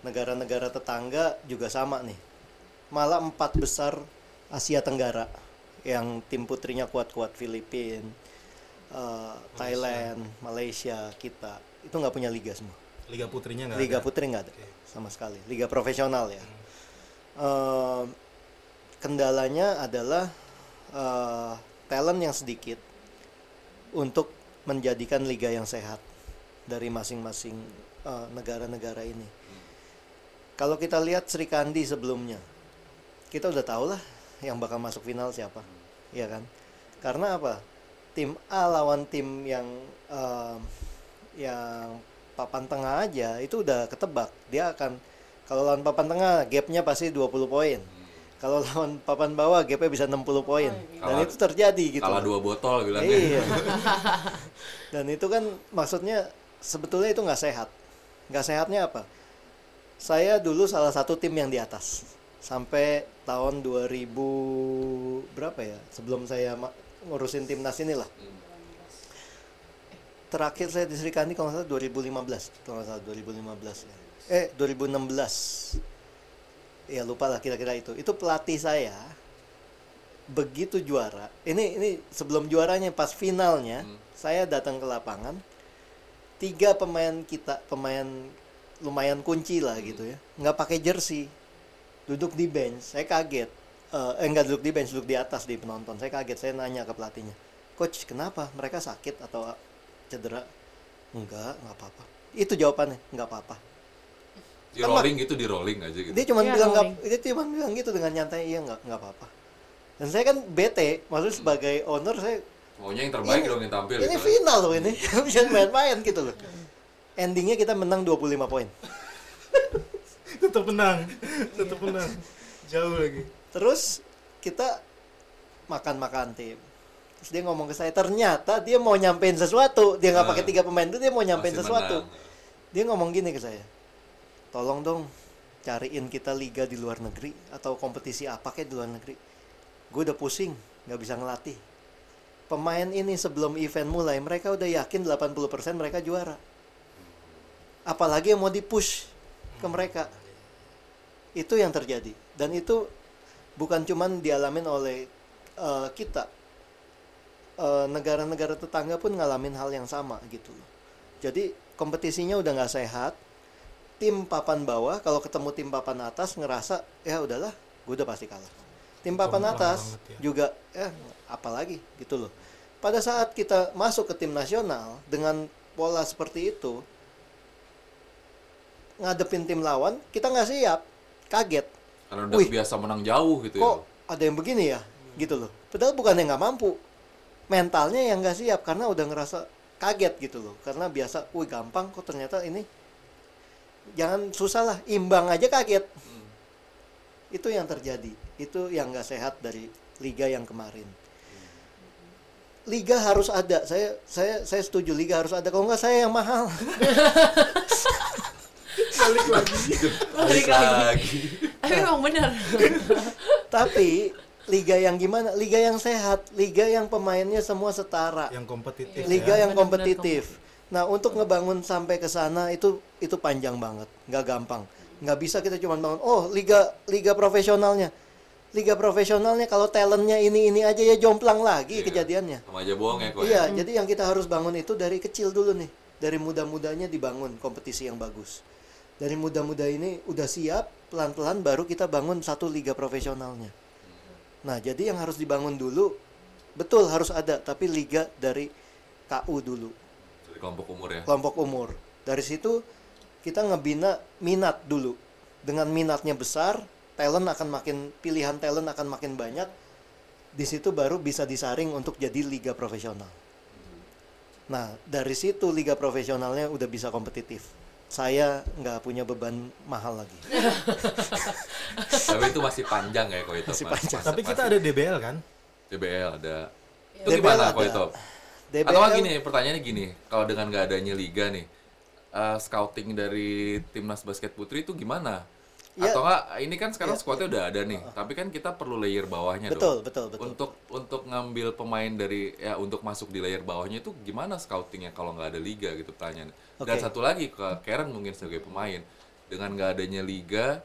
Negara-negara tetangga juga sama nih. Malah 4 besar Asia Tenggara yang tim putrinya kuat-kuat, Filipina, Thailand, Malaysia, kita itu nggak punya liga semua. Liga putrinya nggak ada. Liga putri nggak ada sama sekali. Liga profesional ya. Kendalanya adalah talent yang sedikit untuk menjadikan liga yang sehat dari masing-masing negara-negara ini. Kalau kita lihat Sri Kandi sebelumnya, kita udah tahu lah yang bakal masuk final siapa, ya kan? Karena apa? Tim A lawan tim yang papan tengah aja itu udah ketebak. Dia akan, kalau lawan papan tengah gapnya pasti 20 poin. Kalau lawan papan bawah gapnya bisa 60 poin. Dan itu terjadi gitu. Kalah 2 botol bilangnya. Iya. Dan itu kan maksudnya sebetulnya itu nggak sehat. Nggak sehatnya apa? Saya dulu salah satu tim yang di atas. sampai tahun 2000 berapa ya, sebelum saya ngurusin timnas inilah. Terakhir saya di Sri Kandi kalau nggak salah 2015, kalau nggak salah 2015 ya. 2016. Ya lupa lah kira-kira itu. Itu pelatih saya begitu juara. Ini sebelum juaranya, pas finalnya saya datang ke lapangan. 3 pemain kita, pemain lumayan kunci lah gitu ya. Nggak pakai jersey. Duduk di bench. Saya kaget. Enggak duduk di bench, duduk di atas di penonton. Saya kaget. Saya nanya ke pelatihnya, "Coach, kenapa? Mereka sakit atau cedera?" Enggak apa-apa. Itu jawabannya, enggak apa-apa. Di rolling gitu, di rolling aja gitu. Dia cuma bilang enggak, dia cuma bilang gitu dengan nyantai, iya enggak apa-apa. Dan saya kan bete, maksudnya sebagai owner saya maunya yang terbaik dong yang tampil. Ini gitu final loh ini, jangan main-main gitu loh. Endingnya kita menang 25 poin. Tetap menang. Tetap menang. Jauh lagi. Terus kita makan-makan tim. Terus dia ngomong ke saya, ternyata dia mau nyampein sesuatu. Dia nggak pakai 3 pemain itu, dia mau nyampein sesuatu. Menang. Dia ngomong gini ke saya, "Tolong dong cariin kita liga di luar negeri atau kompetisi apa kayak di luar negeri. Gue udah pusing, nggak bisa ngelatih. Pemain ini sebelum event mulai, mereka udah yakin 80% mereka juara. Apalagi yang mau dipush ke mereka." Itu yang terjadi. Dan itu bukan cuman dialamin oleh kita. Negara-negara tetangga pun ngalamin hal yang sama gitu loh. Jadi kompetisinya udah nggak sehat. Tim papan bawah kalau ketemu tim papan atas ngerasa ya udahlah, gue udah pasti kalah. Tim papan atas banget, ya. Juga apalagi gitu loh. Pada saat kita masuk ke tim nasional dengan pola seperti itu, ngadepin tim lawan kita nggak siap, kaget. Karena udah biasa menang jauh gitu. Kok ya? Ada yang begini ya, gitu loh. Padahal bukan yang nggak mampu. Mentalnya yang nggak siap karena udah ngerasa kaget gitu loh, karena biasa gampang kok, ternyata ini jangan susah lah, imbang aja kaget. Itu yang terjadi, itu yang nggak sehat dari liga yang kemarin. Liga harus ada, saya setuju liga harus ada, kalau nggak saya yang mahal. balik lagi tapi emang benar. Tapi liga yang gimana? Liga yang sehat, liga yang pemainnya semua setara, yang kompetitif. Liga yang kompetitif. Nah, untuk ngebangun sampai ke sana itu panjang banget, nggak gampang. Nggak bisa kita cuma bangun, liga profesionalnya. Liga profesionalnya kalau talentnya ini aja ya jomplang lagi kejadiannya. Sama aja bohong ya kok. Iya, jadi yang kita harus bangun itu dari kecil dulu nih. Dari muda-mudanya dibangun kompetisi yang bagus. Dari muda-muda ini udah siap, pelan-pelan baru kita bangun satu liga profesionalnya. Nah, jadi yang harus dibangun dulu, betul harus ada, tapi liga dari KU dulu. Dari kelompok umur ya? Kelompok umur. Dari situ, kita ngebina minat dulu. Dengan minatnya besar, talent akan makin, pilihan talent akan makin banyak. Di situ baru bisa disaring untuk jadi liga profesional. Nah, dari situ liga profesionalnya udah bisa kompetitif. Saya nggak punya beban mahal lagi. Tapi itu masih panjang ya kalau itu. Masih panjang. Tapi kita ada DBL kan? DBL ada. Itu DBL gimana kalau itu? DBL... Atau gini, pertanyaannya gini, kalau dengan nggak adanya liga nih, scouting dari Timnas Basket Putri itu gimana? Ya, atau nggak, ini kan sekarang squadnya udah ada nih, tapi kan kita perlu layer bawahnya. Betul. Untuk ngambil pemain dari, ya untuk masuk di layer bawahnya itu gimana scoutingnya kalau nggak ada liga gitu pertanyaannya. Dan satu lagi ke Karen mungkin sebagai pemain, dengan nggak adanya liga,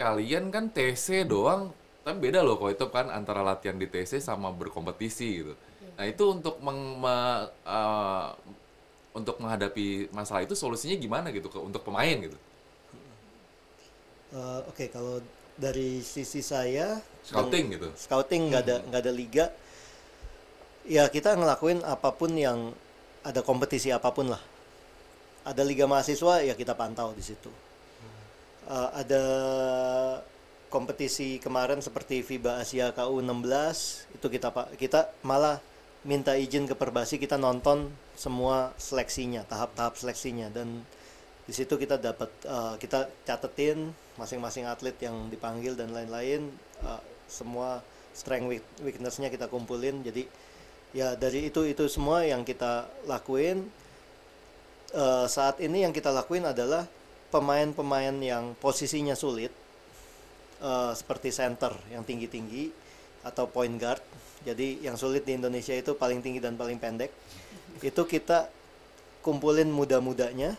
kalian kan TC doang, tapi beda loh kalau itu kan antara latihan di TC sama berkompetisi gitu. Nah itu untuk menghadapi masalah itu solusinya gimana gitu untuk pemain gitu. Oke, kalau dari sisi saya scouting gitu. Scouting nggak ada liga. Ya kita ngelakuin apapun yang ada kompetisi apapun lah. Ada liga mahasiswa ya kita pantau di situ. Ada kompetisi kemarin seperti FIBA Asia Cup 16 itu kita malah minta izin ke Perbasi, kita nonton semua seleksinya, tahap-tahap seleksinya, dan di situ kita dapat kita catetin masing-masing atlet yang dipanggil dan lain-lain, semua strength weakness-nya kita kumpulin. Jadi ya dari itu semua yang kita lakuin. Saat ini yang kita lakuin adalah pemain-pemain yang posisinya sulit seperti center yang tinggi-tinggi atau point guard. Jadi yang sulit di Indonesia itu paling tinggi dan paling pendek. Itu kita kumpulin muda-mudanya,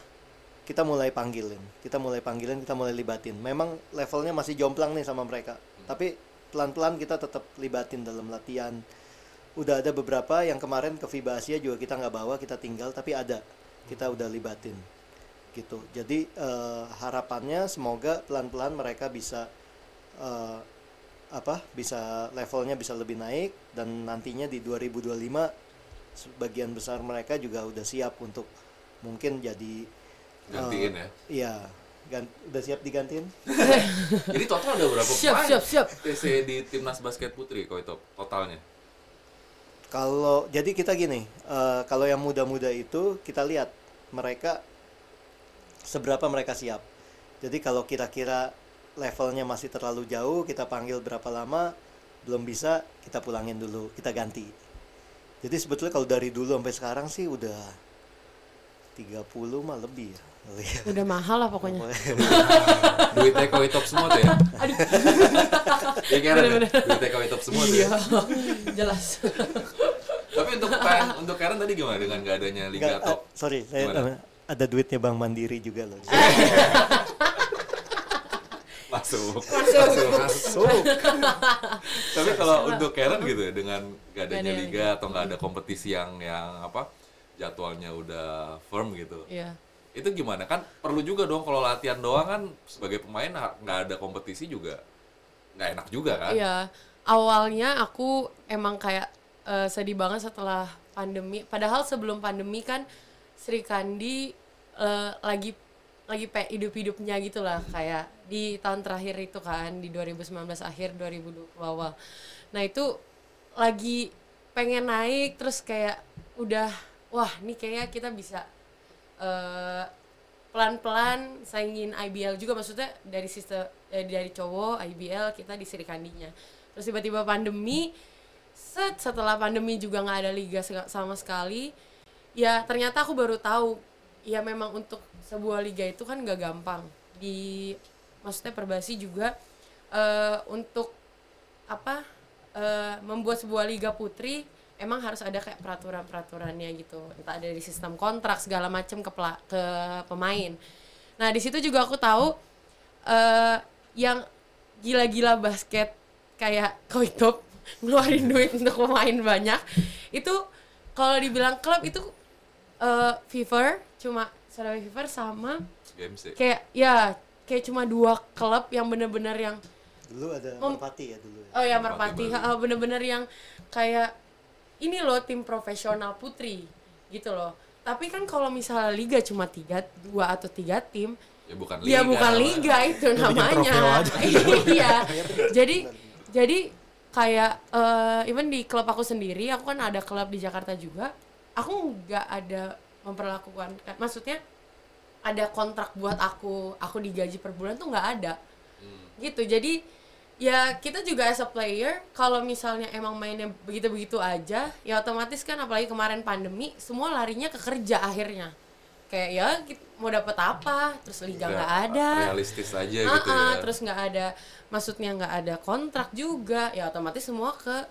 kita mulai panggilin, kita mulai libatin. Memang levelnya masih jomplang nih sama mereka, tapi pelan-pelan kita tetap libatin dalam latihan. Udah ada beberapa yang kemarin ke FIBA Asia juga kita nggak bawa, kita tinggal, tapi ada, kita udah libatin gitu. Jadi harapannya semoga pelan-pelan mereka bisa bisa levelnya bisa lebih naik, dan nantinya di 2025 sebagian besar mereka juga udah siap untuk mungkin jadi gantiin ya. Iya. Udah siap digantiin? Jadi total ada berapa pemain? Siap. TC di Timnas Basket Putri kok itu totalnya? Kalau jadi kita gini, kalau yang muda-muda itu kita lihat mereka seberapa mereka siap. Jadi kalau kira-kira levelnya masih terlalu jauh, kita panggil berapa lama belum bisa, kita pulangin dulu, kita ganti. Jadi sebetulnya kalau dari dulu sampai sekarang sih udah 30 mah lebih ya. Udah mahal lah pokoknya. Duitnya kau hitop semua tuh ya. Aduh. Ya keren. Bener. Duitnya kau hitop semua tuh. Iya. Jelas. Tapi untuk Karen tadi gimana dengan enggak adanya liga top? Sorry, saya ada duitnya Bank Mandiri juga loh. Masuk. Tapi kalau untuk Karen gitu ya, dengan enggak adanya liga atau enggak ada kompetisi yang apa? Jadwalnya udah firm gitu. Iya. Itu gimana? Kan perlu juga dong, kalau latihan doang kan sebagai pemain nggak ada kompetisi juga nggak enak juga kan? Iya. Awalnya aku emang kayak sedih banget setelah pandemi. Padahal sebelum pandemi kan Sri Kandi lagi hidup-hidupnya gitu lah, kayak di tahun terakhir itu kan, di 2019 akhir 2020 awal. Nah itu lagi pengen naik, terus kayak udah wah, ini kayaknya kita bisa pelan-pelan saingin IBL juga, maksudnya dari sister dari cowok IBL kita di Sri Kandinya. Terus tiba-tiba pandemi, setelah pandemi juga nggak ada liga sama sekali. Ya ternyata aku baru tahu, ya memang untuk sebuah liga itu kan nggak gampang. Maksudnya Perbasi juga untuk membuat sebuah liga putri emang harus ada kayak peraturan-peraturannya gitu, entah dari sistem kontrak segala macam ke pemain. Nah di situ juga aku tahu yang gila-gila basket kayak Koitop ngeluarin duit untuk pemain banyak itu, kalau dibilang klub itu fever cuma Surabaya Fever sama GMC. kayak cuma dua klub yang bener-bener yang dulu ada Merpati ya dulu ya. Oh ya Merpati bener-bener yang kayak ini loh tim profesional putri gitu loh. Tapi kan kalau misalnya liga cuma 2 atau 3 tim, ya bukan liga. Ya bukan liga itu namanya. Iya. jadi kayak even di klub aku sendiri, aku kan ada klub di Jakarta juga, aku nggak ada memperlakukan, maksudnya ada kontrak buat aku digaji per bulan tuh nggak ada. Gitu. Jadi ya kita juga as a player, kalau misalnya emang mainnya begitu-begitu aja, ya otomatis kan apalagi kemarin pandemi, semua larinya ke kerja akhirnya. Kayak ya mau dapet apa, terus liga nggak ada. Realistis aja gitu ya. Terus nggak ada, maksudnya nggak ada kontrak juga, ya otomatis semua ke,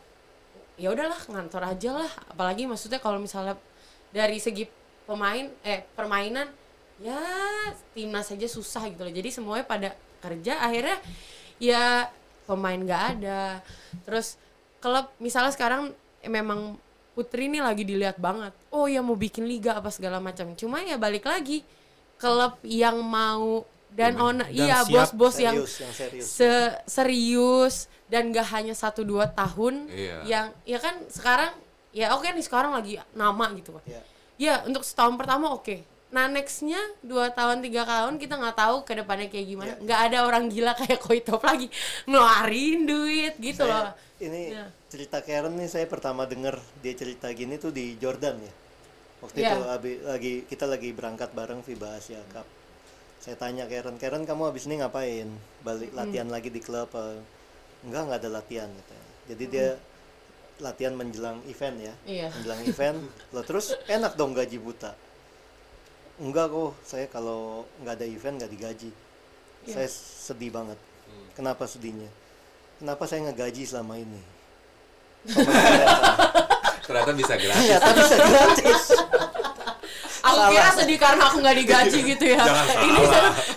ya udahlah ngantor aja lah. Apalagi maksudnya kalau misalnya dari segi permainan, ya timnas aja susah gitu loh. Jadi semuanya pada kerja akhirnya, ya pemain nggak ada. Terus klub misalnya sekarang memang putri nih lagi dilihat banget, oh ya mau bikin liga apa segala macam, cuma ya balik lagi klub yang mau dan owner, iya bos-bos yang serius dan nggak hanya 1-2 tahun. Yang ya kan sekarang ya oke nih sekarang lagi nama gitu kan. Ya untuk setahun pertama oke. Nah nextnya 2 tahun 3 tahun kita nggak tahu ke depannya kayak gimana. Nggak ada orang gila kayak Koitop lagi ngeluarin duit gitu loh. Ini cerita Karen nih, saya pertama denger dia cerita gini tuh di Jordan ya. Waktu itu kita lagi berangkat bareng FIBA Asia Cup. Saya tanya Karen, kamu abis ini ngapain? Balik latihan lagi di klub? Nggak ada latihan katanya. Jadi dia latihan menjelang event ya. Menjelang event. Loh terus enak dong gaji buta. Enggak kok, saya kalau nggak ada event nggak digaji. Saya sedih banget. Kenapa sedihnya? Kenapa saya ngegaji selama ini? Ternyata bisa gratis. Ternyata bisa gratis. Aku kira sedih karena aku nggak digaji gitu ya. Ini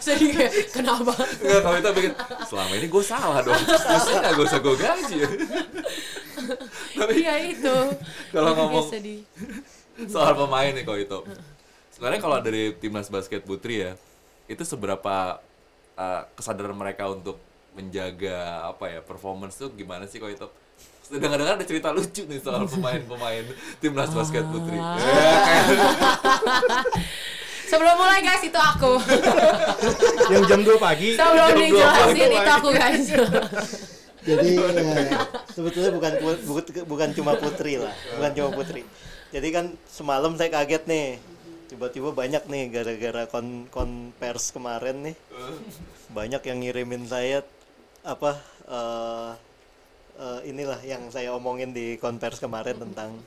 sedih kenapa? Nggak, kalau itu bikin selama ini gue salah dong. Terusnya nggak usah gue gaji. Tapi iya itu. Kalau ngomong soal pemain nih kalau itu. Sebenarnya kalau dari Timnas Basket Putri ya, itu seberapa kesadaran mereka untuk menjaga apa ya performance tuh gimana sih kalau itu? Dengar-dengar ada cerita lucu nih soal pemain-pemain Timnas Basket Putri. Sebelum mulai guys, itu aku. Yang jam 2 pagi. Sebelum dijelasin itu aku guys. Jadi sebetulnya bukan cuma Putri lah, bukan cuma Putri. Jadi kan semalam saya kaget nih. Tiba-tiba banyak nih gara-gara konvers kemarin nih. Banyak yang ngirimin saya apa inilah yang saya omongin di konvers kemarin tentang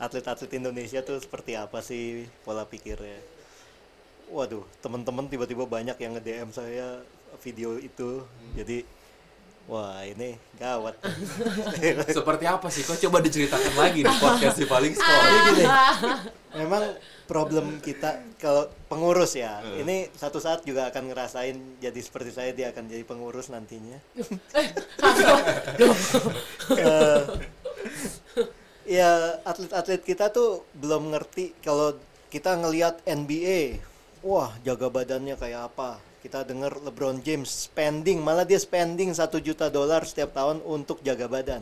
atlet-atlet Indonesia tuh seperti apa sih pola pikirnya. Waduh, teman-teman tiba-tiba banyak yang nge-DM saya video itu. Jadi wah, ini gawat. Seperti apa sih? Kok coba diceritakan lagi di podcast Si Paling Sport. Gini. Memang problem kita kalau pengurus ya. Ini satu saat juga akan ngerasain jadi seperti saya, dia akan jadi pengurus nantinya. Ya, atlet-atlet kita tuh belum ngerti kalau kita ngelihat NBA. Wah, jaga badannya kayak apa? Kita dengar LeBron James spending, malah dia spending $1 juta setiap tahun untuk jaga badan.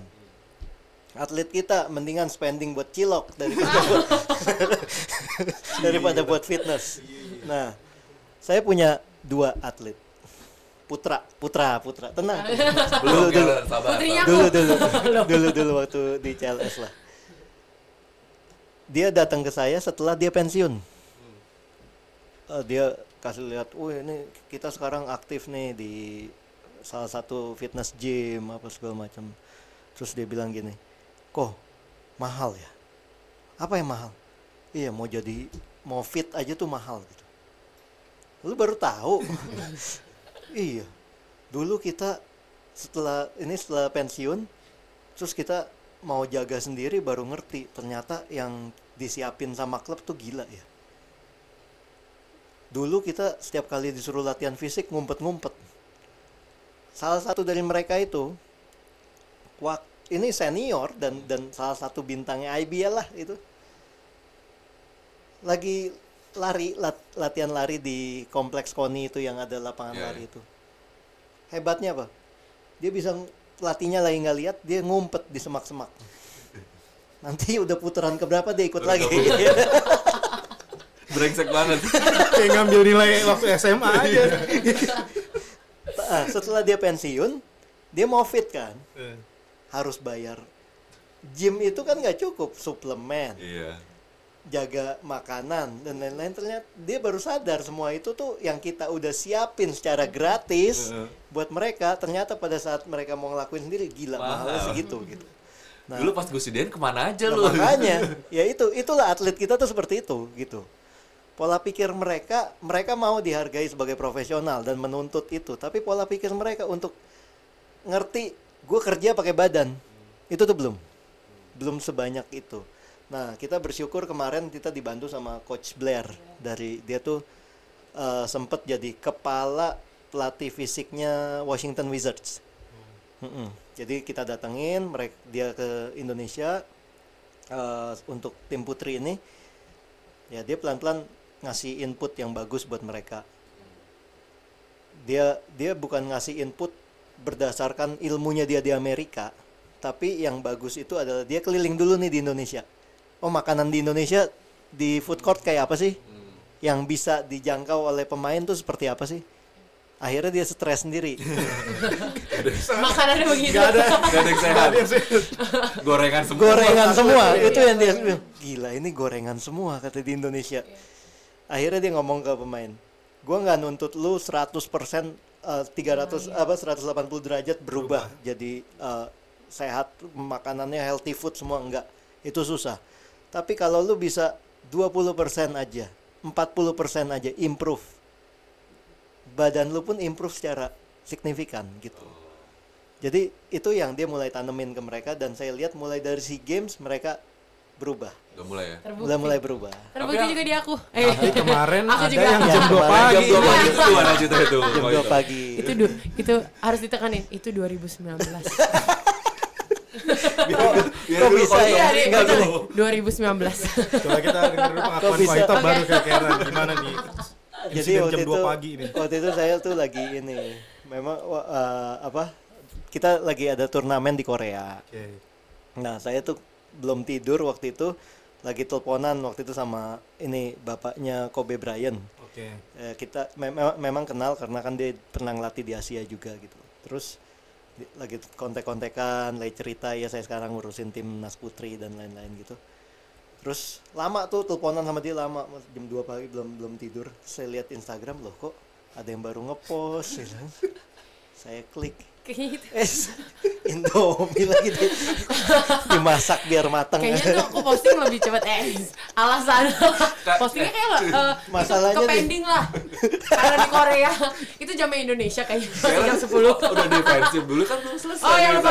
Atlet kita mendingan spending buat cilok daripada daripada buat fitness. Nah, saya punya 2 atlet. Putra. Tenang. Dulu waktu di CLS lah. Dia datang ke saya setelah dia pensiun. Dia kasih lihat, ini kita sekarang aktif nih di salah satu fitness gym apa segala macam. Terus dia bilang gini, kok mahal ya? Apa yang mahal? Iya, mau fit aja tuh mahal gitu. Lu baru tahu? Iya, dulu kita setelah pensiun, terus kita mau jaga sendiri baru ngerti ternyata yang disiapin sama klub tuh gila ya. Dulu kita setiap kali disuruh latihan fisik ngumpet-ngumpet. Salah satu dari mereka itu ini senior dan salah satu bintangnya IBL lah itu. Lagi latihan lari di kompleks KONI itu yang ada lapangan lari itu. Hebatnya apa? Dia bisa pelatihnya lagi nggak lihat, dia ngumpet di semak-semak. Nanti udah putaran keberapa dia ikut lagi. Brengsek banget. Kayak ngambil nilai waktu SMA aja. Setelah dia pensiun, dia mau fit kan. Harus bayar. Gym itu kan gak cukup, suplemen. Iya. Jaga makanan dan lain-lain. Ternyata dia baru sadar semua itu tuh yang kita udah siapin secara gratis buat mereka, ternyata pada saat mereka mau ngelakuin sendiri gila mahalnya segitu gitu. Nah, dulu pas gue sidain kemana aja lu? Makanya, ya itulah atlet kita tuh seperti itu gitu. Pola pikir mereka mau dihargai sebagai profesional dan menuntut itu. Tapi pola pikir mereka untuk ngerti gue kerja pakai badan, itu tuh belum sebanyak itu. Nah, kita bersyukur kemarin kita dibantu sama Coach Blair. Dari dia tuh sempat jadi kepala pelatih fisiknya Washington Wizards. Jadi kita datengin dia ke Indonesia untuk tim putri ini. Ya, dia pelan-pelan ngasih input yang bagus buat mereka. Dia bukan ngasih input berdasarkan ilmunya dia di Amerika, tapi yang bagus itu adalah dia keliling dulu nih di Indonesia. Oh, makanan di Indonesia di food court kayak apa sih? Yang bisa dijangkau oleh pemain tuh seperti apa sih? Akhirnya dia stres sendiri. Makanannya begitu. Gak ada yang sehat. Gorengan semua. Itu yang dia bilang, gila ini gorengan semua kata di Indonesia. Akhirnya dia ngomong ke pemain, gue gak nuntut lu 100% 180 derajat berubah. Jadi sehat, makanannya healthy food semua, enggak. Itu susah. Tapi kalau lu bisa 20% aja, 40% aja improve, badan lu pun improve secara signifikan gitu. Jadi itu yang dia mulai tanemin ke mereka, dan saya lihat mulai dari SEA Games mereka berubah. Udah mulai ya? Mulai berubah. Terbukti juga di aku. Tapi kemarin ada juga yang jam 2 pagi. Jam 2 pagi itu warna cerita itu. Jam 2 pagi. Itu harus ditekanin, itu 2019. Kok bisa ya? Enggak dulu. 2019. Coba kita dengar dulu pengakuan Waito baru ke Karen. Gimana nih? Jadi waktu itu, saya tuh lagi ini, memang kita lagi ada turnamen di Korea. Okay. Nah saya tuh belum tidur waktu itu, lagi teleponan waktu itu sama ini bapaknya Kobe Bryant. Okay. Kita memang kenal karena kan dia pernah ngelatih di Asia juga gitu. Terus lagi kontek-kontekan, lagi cerita ya saya sekarang ngurusin Timnas Putri dan lain-lain gitu. Terus lama tuh teleponan sama dia lama, jam 2 pagi belum tidur. Saya lihat Instagram, loh kok ada yang baru ngepost. Saya klik. Indomie lagi dimasak biar matang. Kayaknya tuh aku posting lebih cepat. Alasan postingnya kayak masalahnya ke pending lah. Karena di Korea itu jamnya Indonesia kayaknya jam 10. Udah defensif dulu kan belum selesai. Oh ya lupa.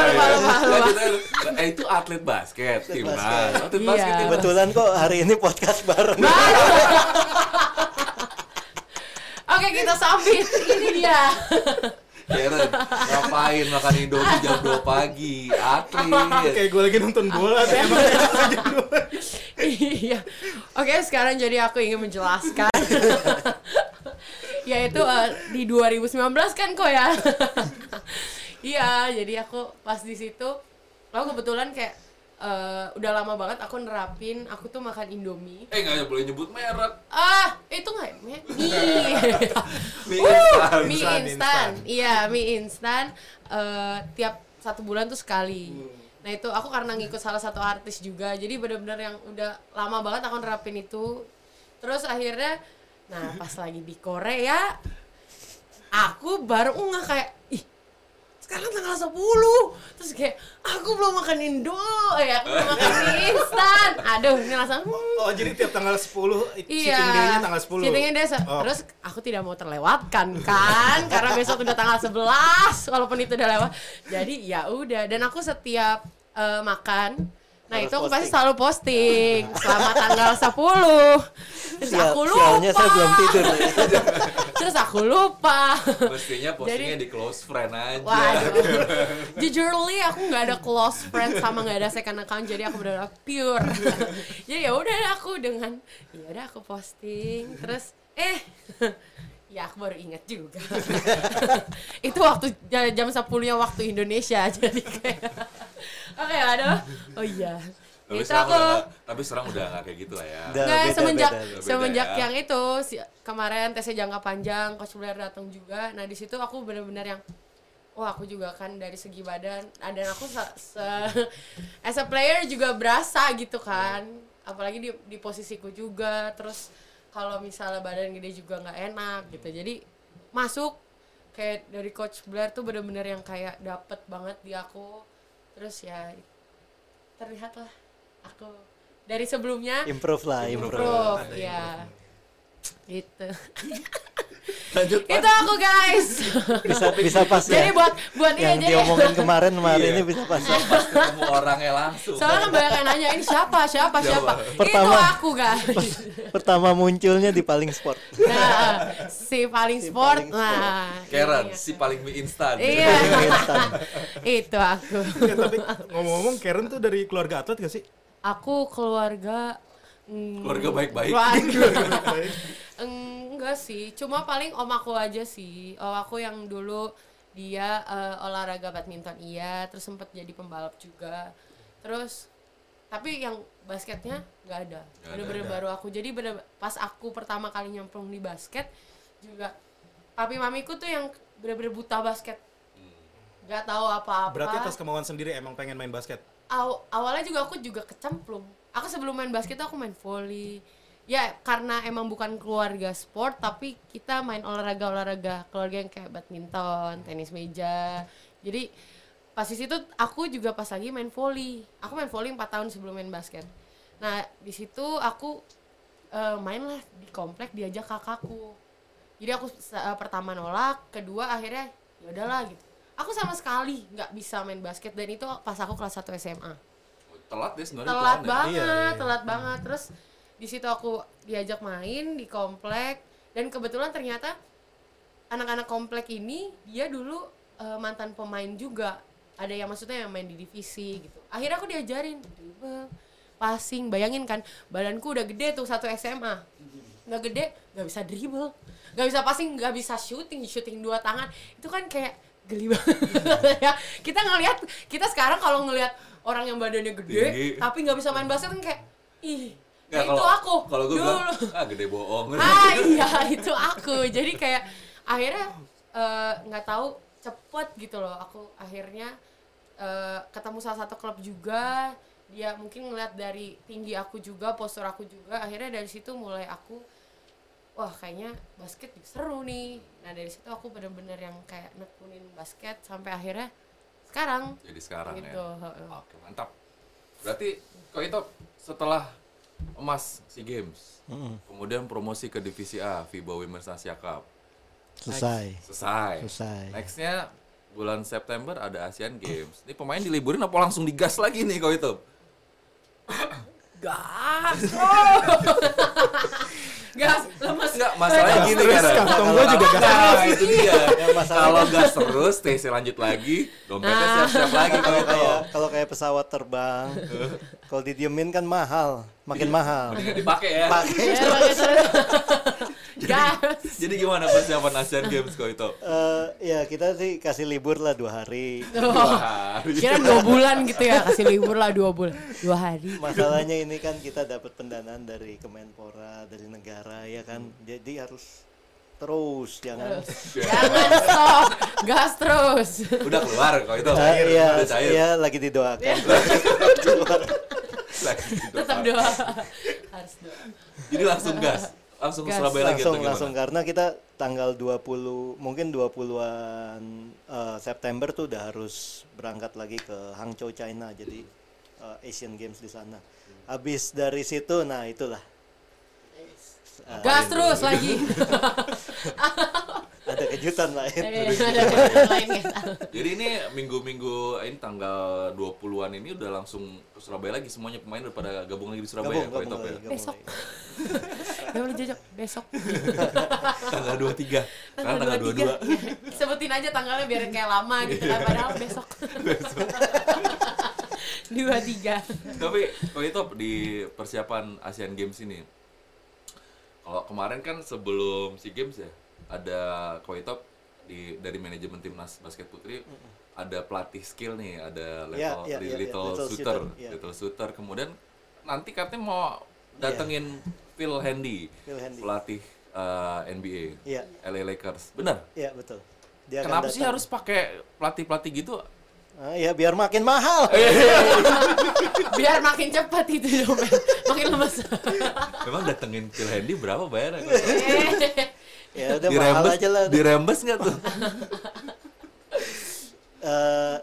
Itu atlet basket timnas. Atlet basket kebetulan kok hari ini podcast bareng. Oke, kita sambit. Ini dia. Karen, ngapain makan Indomie jam 2 pagi? Atlet. Kayak gue lagi nonton bola. Iya. Oke, sekarang jadi aku ingin menjelaskan. Yaitu di 2019 kan kok ya. Iya, jadi aku pas di situ, aku kebetulan kayak udah lama banget aku nerapin, aku tuh makan Indomie. Nggak boleh nyebut merek. Itu nggak merek. Mie instan. Iya, mie instan. Tiap 1 bulan tuh sekali. Nah itu aku karena ngikut salah satu artis juga, jadi benar-benar yang udah lama banget aku nerapin itu. Terus akhirnya, nah pas lagi di Korea, aku baru ngeh kayak, ih, sekarang tanggal 10, terus kayak aku belum makan aku belum makan mie instan. Aduh, ini langsung. Oh, jadi tiap tanggal 10 cheating day-nya tanggal 10. Cheating day. Terus aku tidak mau terlewatkan kan karena besok udah tanggal 11 walaupun itu udah lewat. Jadi ya udah, dan aku setiap makan, nah harus itu aku pasti selalu posting selama tanggal 10. Terus aku lupa. Soalnya saya belum tidur. Terus aku lupa. Mestinya postingnya jadi, di close friend aja. Waduh. Jujurly aku nggak ada close friend sama nggak ada second account, jadi aku benar-benar pure. Jadi ya udah aku dengan aku posting. Terus ya aku baru ingat juga. Itu waktu jam 10-nya waktu Indonesia, jadi kayak oke, aduh. Oh iya. Tapi itu aku. Tapi sekarang udah enggak kayak gitu lah ya. Semenjak yang itu kemarin tesnya jangka panjang, Coach Blair datang juga. Nah, di situ aku benar-benar yang aku juga kan dari segi badan, dan aku as a player juga berasa gitu kan. Apalagi di posisiku juga. Terus kalau misalnya badan gede juga enggak enak gitu. Jadi masuk kayak dari Coach Blair tuh benar-benar yang kayak dapet banget di aku. Terus ya terlihat lah aku dari sebelumnya improve. Ya gitu. Itu aku guys bisa pas ya. Jadi buat yang diomongin kemarin ini bisa pas ketemu orangnya langsung. Soalnya kebanyakan nanya ini siapa. Itu aku guys. Pertama munculnya di Paling Sport. Nah, si Paling Sport. Nah, Karen si paling mie instan. Iya. Itu aku. Tapi ngomong-ngomong Karen tuh dari keluarga atlet gak sih? Aku keluarga baik-baik. Enggak sih, cuma paling om aku aja sih. Om aku yang dulu dia olahraga badminton terus sempat jadi pembalap juga. Terus tapi yang basketnya enggak ada. Bener-bener baru aku. Jadi pas aku pertama kali nyemplung di basket juga, papi mamiku tuh yang bener-bener buta basket. Enggak tahu apa-apa. Berarti atas kemauan sendiri emang pengen main basket. Awalnya juga aku kecemplung. Aku sebelum main basket tuh aku main volley. Ya karena emang bukan keluarga sport, tapi kita main olahraga-olahraga keluarga yang kayak badminton, tenis meja. Jadi pas di situ aku juga pas lagi main volley. Aku main volley 4 tahun sebelum main basket. Nah di situ aku main lah di komplek diajak kakakku. Jadi aku pertama nolak, kedua akhirnya ya udahlah gitu. Aku sama sekali nggak bisa main basket dan itu pas aku kelas 1 SMA. Telat deh sebenarnya. Telat banget, telat banget. Terus di situ aku diajak main di komplek dan kebetulan ternyata anak-anak komplek ini dia dulu mantan pemain juga. Ada yang maksudnya yang main di divisi gitu. Akhirnya aku diajarin dribble, passing. Bayangin kan, badanku udah gede tuh 1 SMA. Nggak gede, nggak bisa dribble, nggak bisa passing, nggak bisa shooting dua tangan. Itu kan kayak geli banget ya. Kita ngelihat, kita sekarang kalau ngelihat orang yang badannya gede tapi nggak bisa main basket kan kayak ih, nah, itu aku kalau gue bilang gede bohong iya itu aku. Jadi kayak akhirnya nggak tahu cepet gitu loh, aku akhirnya ketemu salah satu klub juga, dia mungkin ngeliat dari tinggi aku juga, postur aku juga, akhirnya dari situ mulai aku wah kayaknya basket seru nih. Nah dari situ aku bener-bener yang kayak nekunin basket sampai akhirnya sekarang. Jadi sekarang gitu. Ya. Oke mantap. Berarti kok itu setelah emas SEA Games, kemudian promosi ke divisi A FIBA Women's Asia Cup. Selesai. Nextnya bulan September ada Asian Games. Ini pemain diliburin apa langsung digas lagi nih kok itu? Gas. Gas, lemas. Enggak, masalahnya gini terus, kan. Tonggol juga gas terus. Itu dia. Kalau gas terus, TC lanjut lagi, dompetnya siap-siap lagi kalau kayak pesawat terbang. Kalau didiemin kan mahal, makin mahal. Mendingan dipakai ya. Pakai terus. Jadi gimana persiapan Asian Games kok itu? Ya kita sih kasih libur lah 2 hari. Kira 2 bulan gitu ya, kasih libur lah 2 bulan. 2 hari. Masalahnya ini kan kita dapat pendanaan dari Kemenpora, dari negara ya kan. Jadi harus terus jangan stop, gas terus. Udah keluar kok itu. Iya, lagi didoakan. Tetap doa. Harus doa. Jadi langsung gas. Langsung ke Surabaya lagi atau gimana? Langsung karena kita tanggal 20, mungkin 20-an September tuh udah harus berangkat lagi ke Hangzhou, China. Jadi Asian Games di sana. Habis dari situ, nah itulah. Gas terus lagi. Ada kejutan lain. Jadi ini minggu-minggu ini tanggal 20-an ini udah langsung ke Surabaya lagi semuanya, pemain udah pada gabung lagi di Surabaya. Besok. Gak boleh jajak, besok. Tanggal 23. Karena tanggal 22. Sebutin aja tanggalnya biar kayak lama gitu kan, padahal besok. 23. Tapi kalau itu di persiapan Asian Games ini, kalau kemarin kan sebelum SEA Games ya, ada Koitop dari manajemen Timnas Basket Putri, ada pelatih skill nih, ada Little Shooter. Kemudian nanti katanya mau datengin Phil Handy, pelatih NBA, LA Lakers. Benar? Iya, betul. Dia kenapa sih harus pakai pelatih-pelatih gitu? Ya biar makin mahal. Biar makin cepat itu dong. Makin lemes. Memang datengin Phil Handy berapa bayarnya? Ya udah mahal aja lah. Dirembes enggak tuh?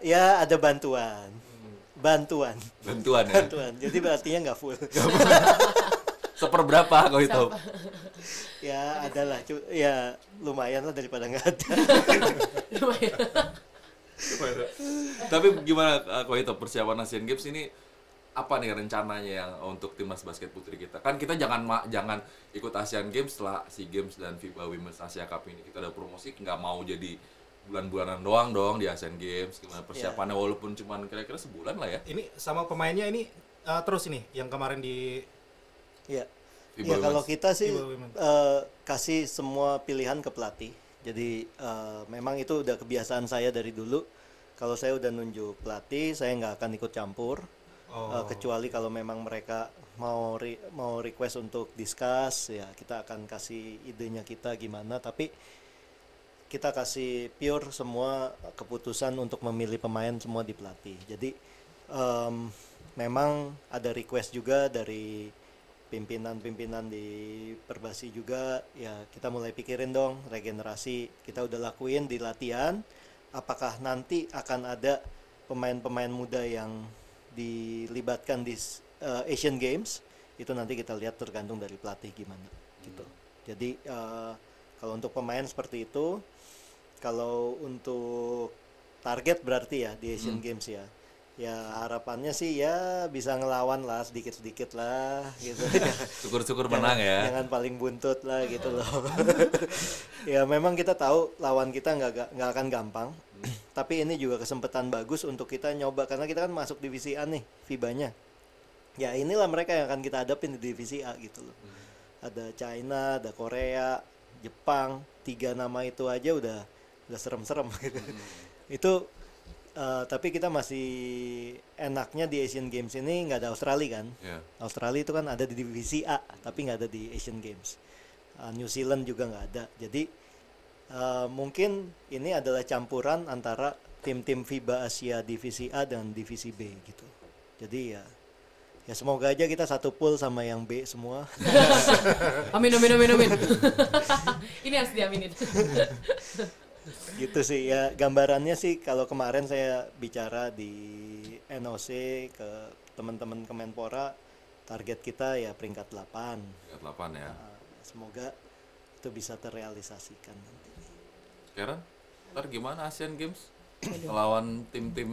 Ya ada bantuan. Bantuan. Jadi artinya enggak full. Seperberapa kok itu? Ya adalah ya lumayan lah daripada enggak ada. Lumayan. Tapi gimana kalau itu persiapan Asian Games ini, apa nih rencananya yang untuk timnas basket putri kita? Kan kita jangan ikut Asian Games setelah SEA Games dan FIBA Women's Asia Cup ini. Kita udah promosi, nggak mau jadi bulan-bulanan doang dong di Asian Games. Gimana persiapannya walaupun cuma kira-kira sebulan lah ya. Ini sama pemainnya ini terus ini yang kemarin di FIBA Women's. Kalau kita sih kasih semua pilihan ke pelatih. Jadi memang itu udah kebiasaan saya dari dulu. Kalau saya udah nunjuk pelatih, saya nggak akan ikut campur, kecuali kalau memang mereka mau request untuk discuss, ya kita akan kasih idenya kita gimana. Tapi kita kasih pure semua keputusan untuk memilih pemain semua di pelatih. Jadi memang ada request juga dari pimpinan di Perbasi juga, ya kita mulai pikirin dong regenerasi. Kita udah lakuin di latihan, apakah nanti akan ada pemain-pemain muda yang dilibatkan di Asian Games. Itu nanti kita lihat tergantung dari pelatih gimana gitu. Jadi kalau untuk pemain seperti itu, Kalau untuk target berarti ya di Asian Games ya. Ya harapannya sih ya bisa ngelawan lah sedikit-sedikit lah gitu. Syukur-syukur menang ya. Jangan paling buntut lah gitu loh. Ya memang kita tahu lawan kita nggak akan gampang. Tapi ini juga kesempatan bagus untuk kita nyoba karena kita kan masuk divisi A nih FIBA-nya. Ya inilah mereka yang akan kita hadapin di divisi A gitu loh. Ada China, ada Korea, Jepang, 3 nama itu aja udah serem-serem gitu. Itu tapi kita masih enaknya di Asian Games ini nggak ada Australia kan. Yeah. Australia itu kan ada di divisi A, tapi nggak ada di Asian Games. New Zealand juga nggak ada. Jadi mungkin ini adalah campuran antara tim-tim FIBA Asia divisi A dan divisi B gitu. Jadi ya semoga aja kita satu pool sama yang B semua. amin. Ini harus diaminin. Gitu sih ya gambarannya sih. Kalau kemarin saya bicara di NOC ke teman-teman Kemenpora, target kita ya peringkat 8. Peringkat 8 ya. Semoga itu bisa terrealisasikan nanti. Karen, ntar gimana Asian Games? Melawan tim-tim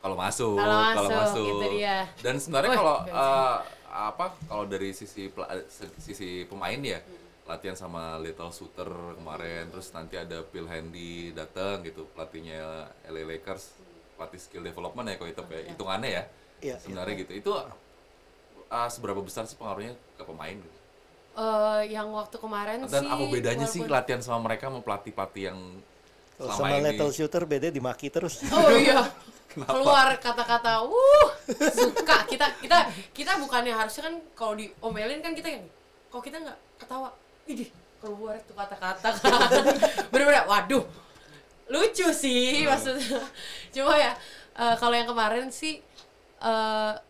kalau masuk gitu dia. Dan sebenarnya kalau kalau dari sisi pemain ya, latihan sama Little Shooter kemarin, terus nanti ada Phil Handy datang gitu, pelatihnya LA Lakers, pelatih skill development ya kalau hitungannya ya. Yeah, sebenarnya gitu. Itu seberapa besar sih pengaruhnya ke pemain? Yang waktu kemarin dan sih. Dan apa bedanya sih latihan sama mereka sama pelatih-pelatih yang sama ini? Little Shooter beda dimaki terus. Oh iya. Kenapa? Keluar kata-kata suka. Kita bukannya harusnya kan kalau diomelin kan kita yang kalau kita enggak ketawa. Idih, keluar itu kata-kata kan. Bener-bener, waduh, lucu sih maksudnya. Cuma ya, kalau yang kemarin sih,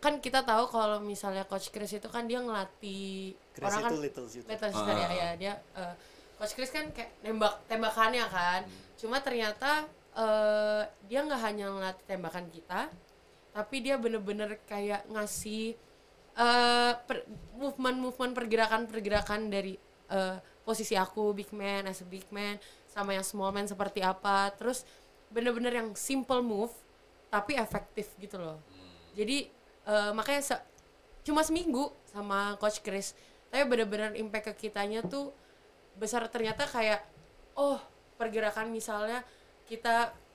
kan kita tahu kalau misalnya Coach Chris itu kan dia ngelatih Chris orang kan Little Shooter ya, dia Coach Chris kan kayak tembakannya kan. Cuma ternyata dia nggak hanya ngelatih tembakan kita, tapi dia bener-bener kayak ngasih movement pergerakan dari posisi aku big man as a big man sama yang small man seperti apa, terus bener-bener yang simple move tapi efektif gitu loh. Jadi makanya cuma seminggu sama Coach Chris, tapi bener-bener impact ke kitanya tuh besar. Ternyata kayak pergerakan misalnya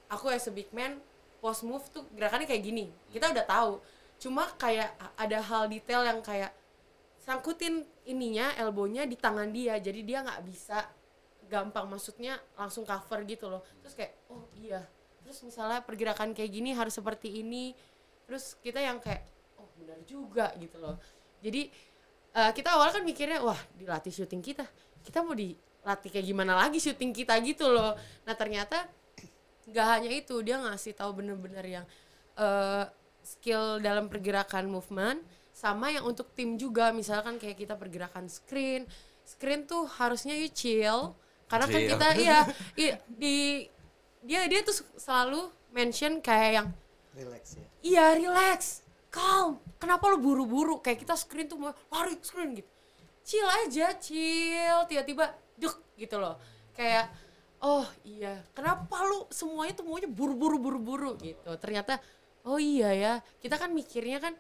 aku as a big man post move tuh gerakannya kayak gini, kita udah tahu, cuma kayak ada hal detail yang kayak sangkutin elbownya di tangan dia, jadi dia nggak bisa gampang, maksudnya langsung cover gitu loh. Terus kayak iya, terus misalnya pergerakan kayak gini harus seperti ini, terus kita yang kayak benar juga gitu loh. Jadi kita awal kan mikirnya dilatih syuting kita mau dilatih kayak gimana lagi syuting kita gitu loh. Nah ternyata nggak hanya itu, dia ngasih tahu bener-bener yang skill dalam pergerakan movement, sama yang untuk tim juga, misalkan kayak kita pergerakan screen tuh harusnya you chill karena kan kita dia tuh selalu mention kayak yang relax ya. Iya, relax, calm, kenapa lu buru-buru, kayak kita screen tuh mau lari screen gitu, chill aja, chill, tiba-tiba duk gitu loh, kayak kenapa lu semuanya tuh maunya buru-buru gitu. Ternyata iya ya, kita kan mikirnya kan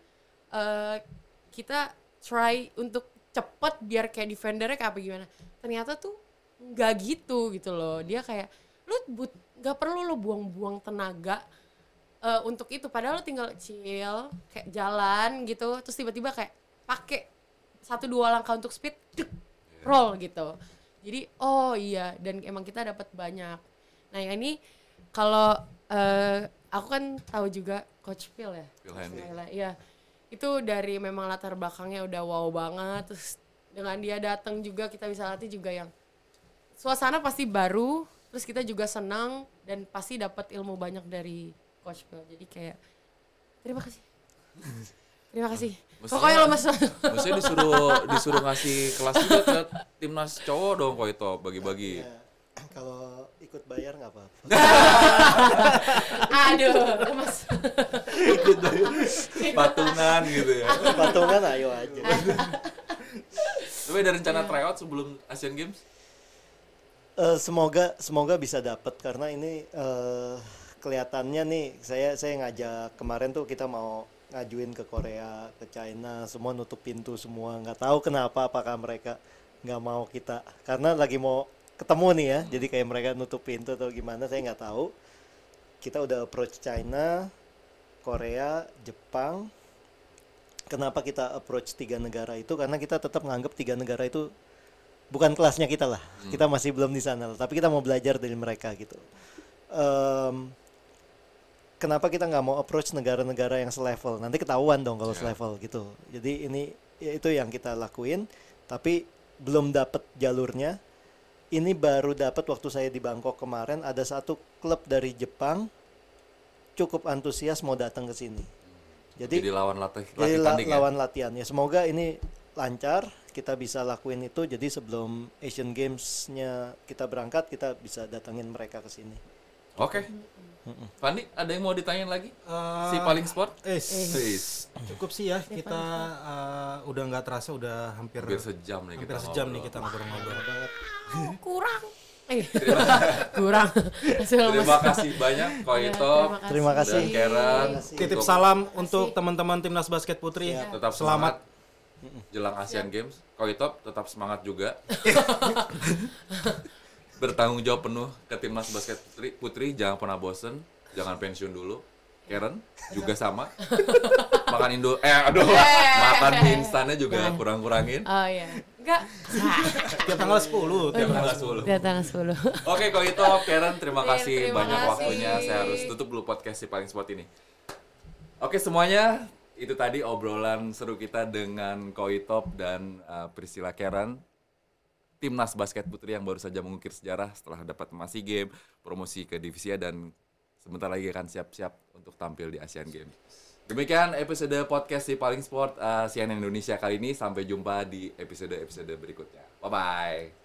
kita try untuk cepet biar kayak defendernya kayak apa gimana, ternyata tuh nggak gitu loh. Dia kayak nggak perlu lo buang-buang tenaga untuk itu, padahal lo tinggal chill kayak jalan gitu, terus tiba-tiba kayak pakai 1-2 langkah untuk speed roll gitu. Jadi iya, dan emang kita dapat banyak. Nah yang ini kalau aku kan tahu juga Coach Phil ya, Phil Handy ya, itu dari memang latar belakangnya udah wow banget, terus dengan dia datang juga kita bisa latih juga yang suasana pasti baru, terus kita juga senang dan pasti dapat ilmu banyak dari Coach Phil. Jadi kayak terima kasih pokoknya lo mas maksudnya disuruh ngasih kelas juga ke timnas cowok dong kok itu bagi-bagi. Kalau ikut bayar nggak apa-apa. Aduh, mas. Ikut bayar. Patungan gitu ya. Patungan ayo aja. Tapi ada rencana tryout sebelum Asian Games? Semoga bisa dapat, karena ini kelihatannya nih saya ngajak kemarin tuh kita mau ngajuin ke Korea, ke China, semua nutup pintu semua. Nggak tahu kenapa, apakah mereka nggak mau kita, karena lagi mau ketemu nih ya, jadi kayak mereka nutup pintu atau gimana, saya nggak tahu. Kita udah approach China, Korea, Jepang. Kenapa kita approach 3 negara itu? Karena kita tetap menganggap 3 negara itu bukan kelasnya kita lah, kita masih belum di sana lah, tapi kita mau belajar dari mereka gitu. Kenapa kita nggak mau approach negara-negara yang selevel? Nanti ketahuan dong kalau selevel gitu. Jadi ini ya, itu yang kita lakuin, tapi belum dapat jalurnya. Ini baru dapat waktu saya di Bangkok kemarin, ada satu klub dari Jepang cukup antusias mau datang ke sini. Jadi lawan latihan ya. Semoga ini lancar, kita bisa lakuin itu, jadi sebelum Asian Games-nya kita berangkat, kita bisa datangin mereka ke sini. Oke. Fandi, ada yang mau ditanyain lagi? Si Paling Sport? Cukup sih ya, kita udah nggak terasa udah hampir sejam nih kita ngobrol-ngobrol. Kurang. Terima kasih banyak Koito. Terima kasih dan Karen. Titip salam untuk teman-teman Timnas Basket Putri. Ya. Tetap selamat jelang Asian Games. Koito tetap semangat juga. Bertanggung jawab penuh ke Timnas Basket Putri, jangan pernah bosen, jangan pensiun dulu. Karen juga sama. Makan instannya juga kurang-kurangin. Oh iya. Enggak. Tiap tanggal 10. Oke, kalau itu Karen, terima kasih banyak waktunya. Saya harus tutup dulu podcast Si Paling Sport ini. Oke semuanya, itu tadi obrolan seru kita dengan Koitop dan Priscilla Karen. Timnas Basket Putri yang baru saja mengukir sejarah setelah dapat emas SEA Games, promosi ke divisi A, dan sebentar lagi akan siap-siap untuk tampil di Asian Games. Demikian episode podcast Si Paling Sport CNN Indonesia kali ini. Sampai jumpa di episode-episode berikutnya. Bye-bye.